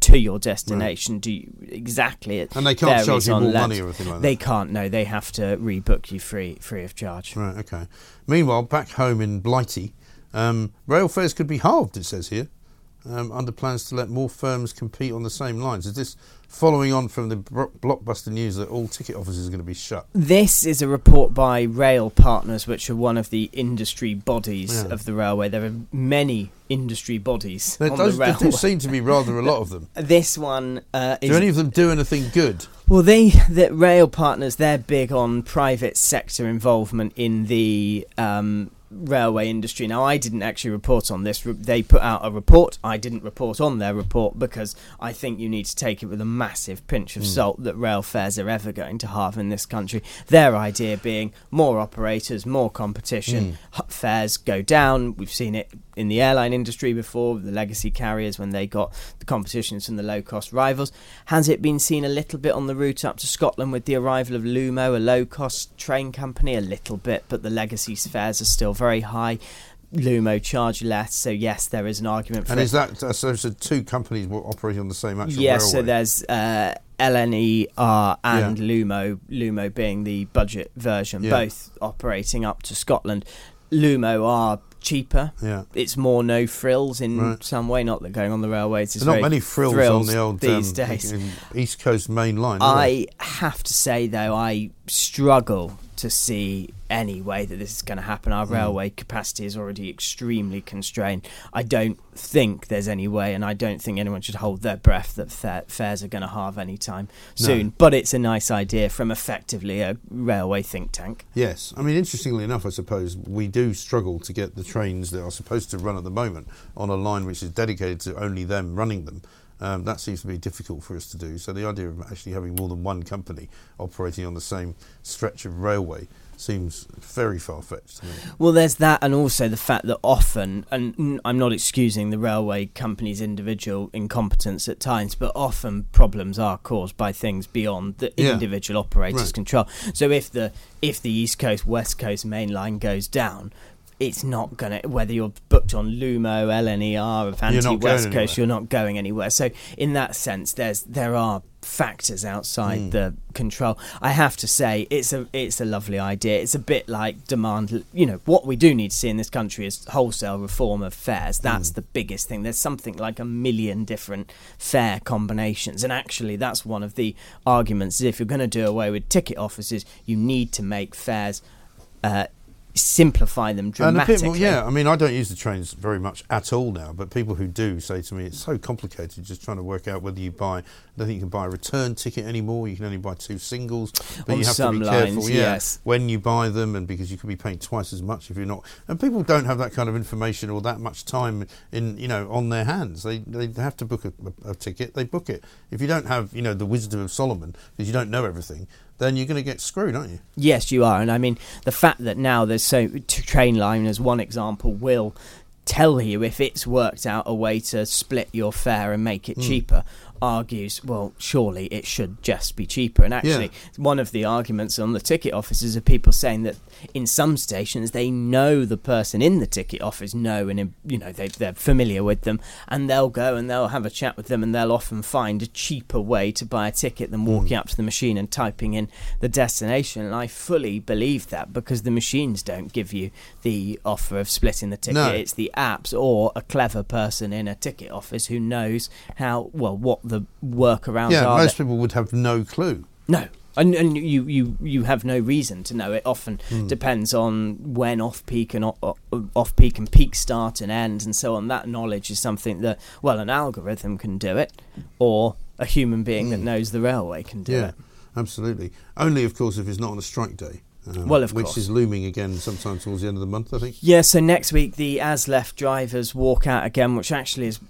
to your destination. Right. Do you, exactly it and they can't charge you more left. money or anything like that? They can't, no. They have to rebook you free free of charge. Right, okay. Meanwhile, back home in Blighty, um, rail fares could be halved, it says here, um, under plans to let more firms compete on the same lines. Is this following on from the blockbuster news that all ticket offices are going to be shut? This is a report by Rail Partners, which are one of the industry bodies yeah. of the railway. There are many industry bodies there on does, the railway. There do seem to be rather a lot of them. This one uh, is... Do any of them do anything good? Well, they, the Rail Partners, they're big on private sector involvement in the... Um, railway industry. Now, I didn't actually report on this. They put out a report. I didn't report on their report because I think you need to take it with a massive pinch of mm. salt that rail fares are ever going to halve in this country. Their idea being more operators, more competition, mm. fares go down. We've seen it in the airline industry before, the legacy carriers, when they got the competitions from the low-cost rivals. Has it been seen a little bit on the route up to Scotland with the arrival of Lumo, a low-cost train company? A little bit, but the legacy fares are still very high. Lumo charge less, so yes, there is an argument for and it. Is that uh, so, so two companies will operate on the same actual yeah, railway? Yeah, so there's uh, L N E R and yeah. Lumo, Lumo being the budget version, yeah. both operating up to Scotland. Lumo are cheaper. Yeah. It's more no frills in right. some way. Not that going on the railways is There's very not many frills, frills on the old these um, days. East Coast main line. I have to say though, I struggle to see any way that this is going to happen. Our mm. railway capacity is already extremely constrained. I don't think there's any way, and I don't think anyone should hold their breath that fa- fares are going to halve anytime soon. No. But it's a nice idea from effectively a railway think tank. Yes. I mean, interestingly enough, I suppose we do struggle to get the trains that are supposed to run at the moment on a line which is dedicated to only them running them. Um, that seems to be difficult for us to do. So the idea of actually having more than one company operating on the same stretch of railway seems very far-fetched to me. Well, there's that, and also the fact that often, and I'm not excusing the railway company's individual incompetence at times, but often problems are caused by things beyond the yeah. individual operator's right. control. So if the if the East Coast, West Coast main line goes down, it's not going to, whether you're booked on Lumo, L N E R, Anti-West Coast, you're not going anywhere. So in that sense, there's there are factors outside mm. the control. I have to say, it's a it's a lovely idea. It's a bit like demand, you know, what we do need to see in this country is wholesale reform of fares. That's mm. the biggest thing. There's something like a million different fare combinations. And actually, that's one of the arguments. If you're going to do away with ticket offices, you need to make fares uh simplify them dramatically. And a bit more, yeah, I mean, I don't use the trains very much at all now, but people who do say to me, it's so complicated just trying to work out whether you buy, I don't think you can buy a return ticket anymore, you can only buy two singles, but on you have to be lines, careful yeah, yes. when you buy them, and because you could be paying twice as much if you're not. And people don't have that kind of information or that much time in, you know, on their hands. They they have to book a, a ticket, they book it. If you don't have, you know, the wisdom of Solomon, because you don't know everything, then you're going to get screwed, aren't you? Yes, you are. And I mean, the fact that now there's so... Train line, as one example, will tell you if it's worked out a way to split your fare and make it mm. cheaper, argues, well, surely it should just be cheaper. And actually, yeah. one of the arguments on the ticket offices are people saying that in some stations they know the person in the ticket office, know, and you know they, they're familiar with them, and they'll go and they'll have a chat with them, and they'll often find a cheaper way to buy a ticket than walking mm. up to the machine and typing in the destination. And I fully believe that, because the machines don't give you the offer of splitting the ticket. No. It's the apps or a clever person in a ticket office who knows how, well, what the the workarounds yeah, are. Yeah, most that, people would have no clue. No, and, and you, you, you have no reason to know. It often mm. depends on when off-peak and off-peak and peak start and end and so on. That knowledge is something that, well, an algorithm can do it, or a human being mm. that knows the railway can do yeah, it. Yeah, absolutely. Only, of course, if it's not on a strike day. Um, well, of which course. Is looming again sometime towards the end of the month, I think. Yeah, so next week the ASLEF drivers walk out again, which actually is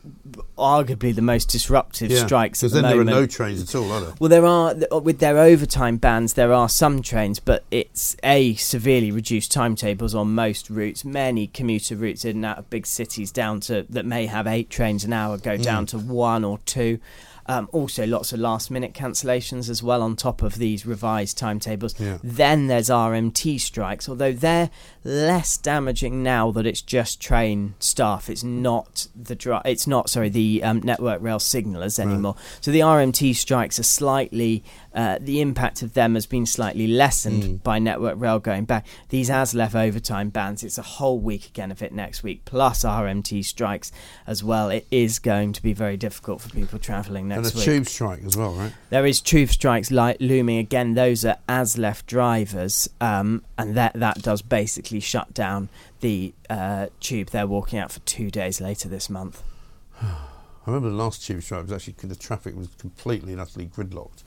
arguably the most disruptive yeah, strikes at the moment. Because then there are no trains at all, are there? Well, there are, with their overtime bans, there are some trains, but it's A, severely reduced timetables on most routes. Many commuter routes in and out of big cities down to, that may have eight trains an hour, go mm. down to one or two. Um, also lots of last-minute cancellations as well on top of these revised timetables. Yeah. Then there's R M T strikes, although they're less damaging now that it's just train staff. It's not the dri- it's not sorry the um, network rail signallers anymore. Right. So the R M T strikes are slightly uh, the impact of them has been slightly lessened mm. by network rail going back. These ASLEF overtime bans, it's a whole week again of it next week, plus R M T strikes as well. It is going to be very difficult for people travelling next week. And a tube strike as well, right? There is tube strikes like looming again. Those are ASLEF drivers, um, and that that does basically shut down the uh, tube. They're walking out for two days later this month. I remember the last tube strike was actually the traffic was completely and utterly gridlocked.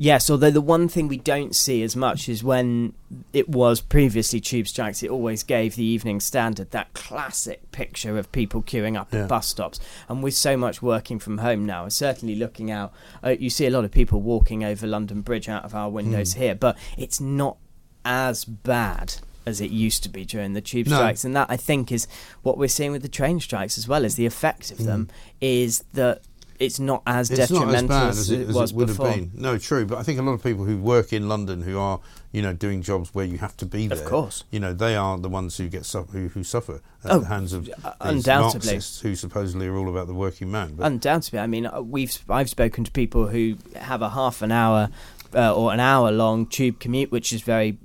Yes, although the one thing we don't see as much is when it was previously tube strikes, it always gave the Evening Standard that classic picture of people queuing up yeah. at bus stops. And with so much working from home now, and certainly looking out, uh, you see a lot of people walking over London Bridge out of our windows mm. here, but it's not as bad as it used to be during the tube no. strikes. And that, I think, is what we're seeing with the train strikes as well, is the effect of mm. them is that it's not as it's detrimental not as, as, it, as it was it would before. Have been. No, true. But I think a lot of people who work in London who are, you know, doing jobs where you have to be there. Of course. You know, they are the ones who get su- who, who suffer at oh, the hands of undoubtedly. Marxists who supposedly are all about the working man. But undoubtedly. I mean, we've I've spoken to people who have a half an hour uh, or an hour long tube commute, which is very...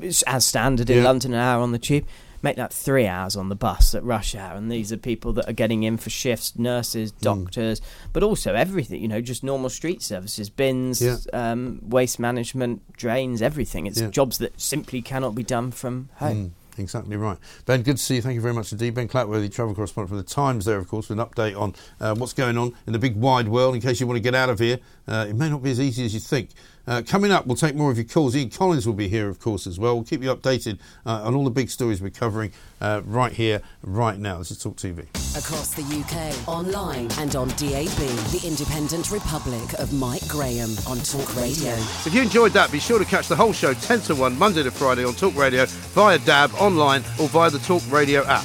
It's as standard in yeah. London, an hour on the tube. Make that three hours on the bus at rush hour, and these are people that are getting in for shifts, nurses, doctors, mm. but also everything, you know, just normal street services, bins, yeah. um, waste management, drains, everything. It's yeah. jobs that simply cannot be done from home. Mm. Exactly right. Ben, good to see you. Thank you very much indeed. Ben Clatworthy, travel correspondent for The Times there, of course, with an update on uh, what's going on in the big wide world in case you want to get out of here. Uh, it may not be as easy as you think. Uh, coming up, we'll take more of your calls. Ian Collins will be here, of course, as well. We'll keep you updated uh, on all the big stories we're covering uh, right here, right now. This is Talk T V. Across the U K, online and on D A B, the Independent Republic of Mike Graham on Talk Radio. If you enjoyed that, be sure to catch the whole show ten to one, Monday to Friday on Talk Radio via D A B, online or via the Talk Radio app.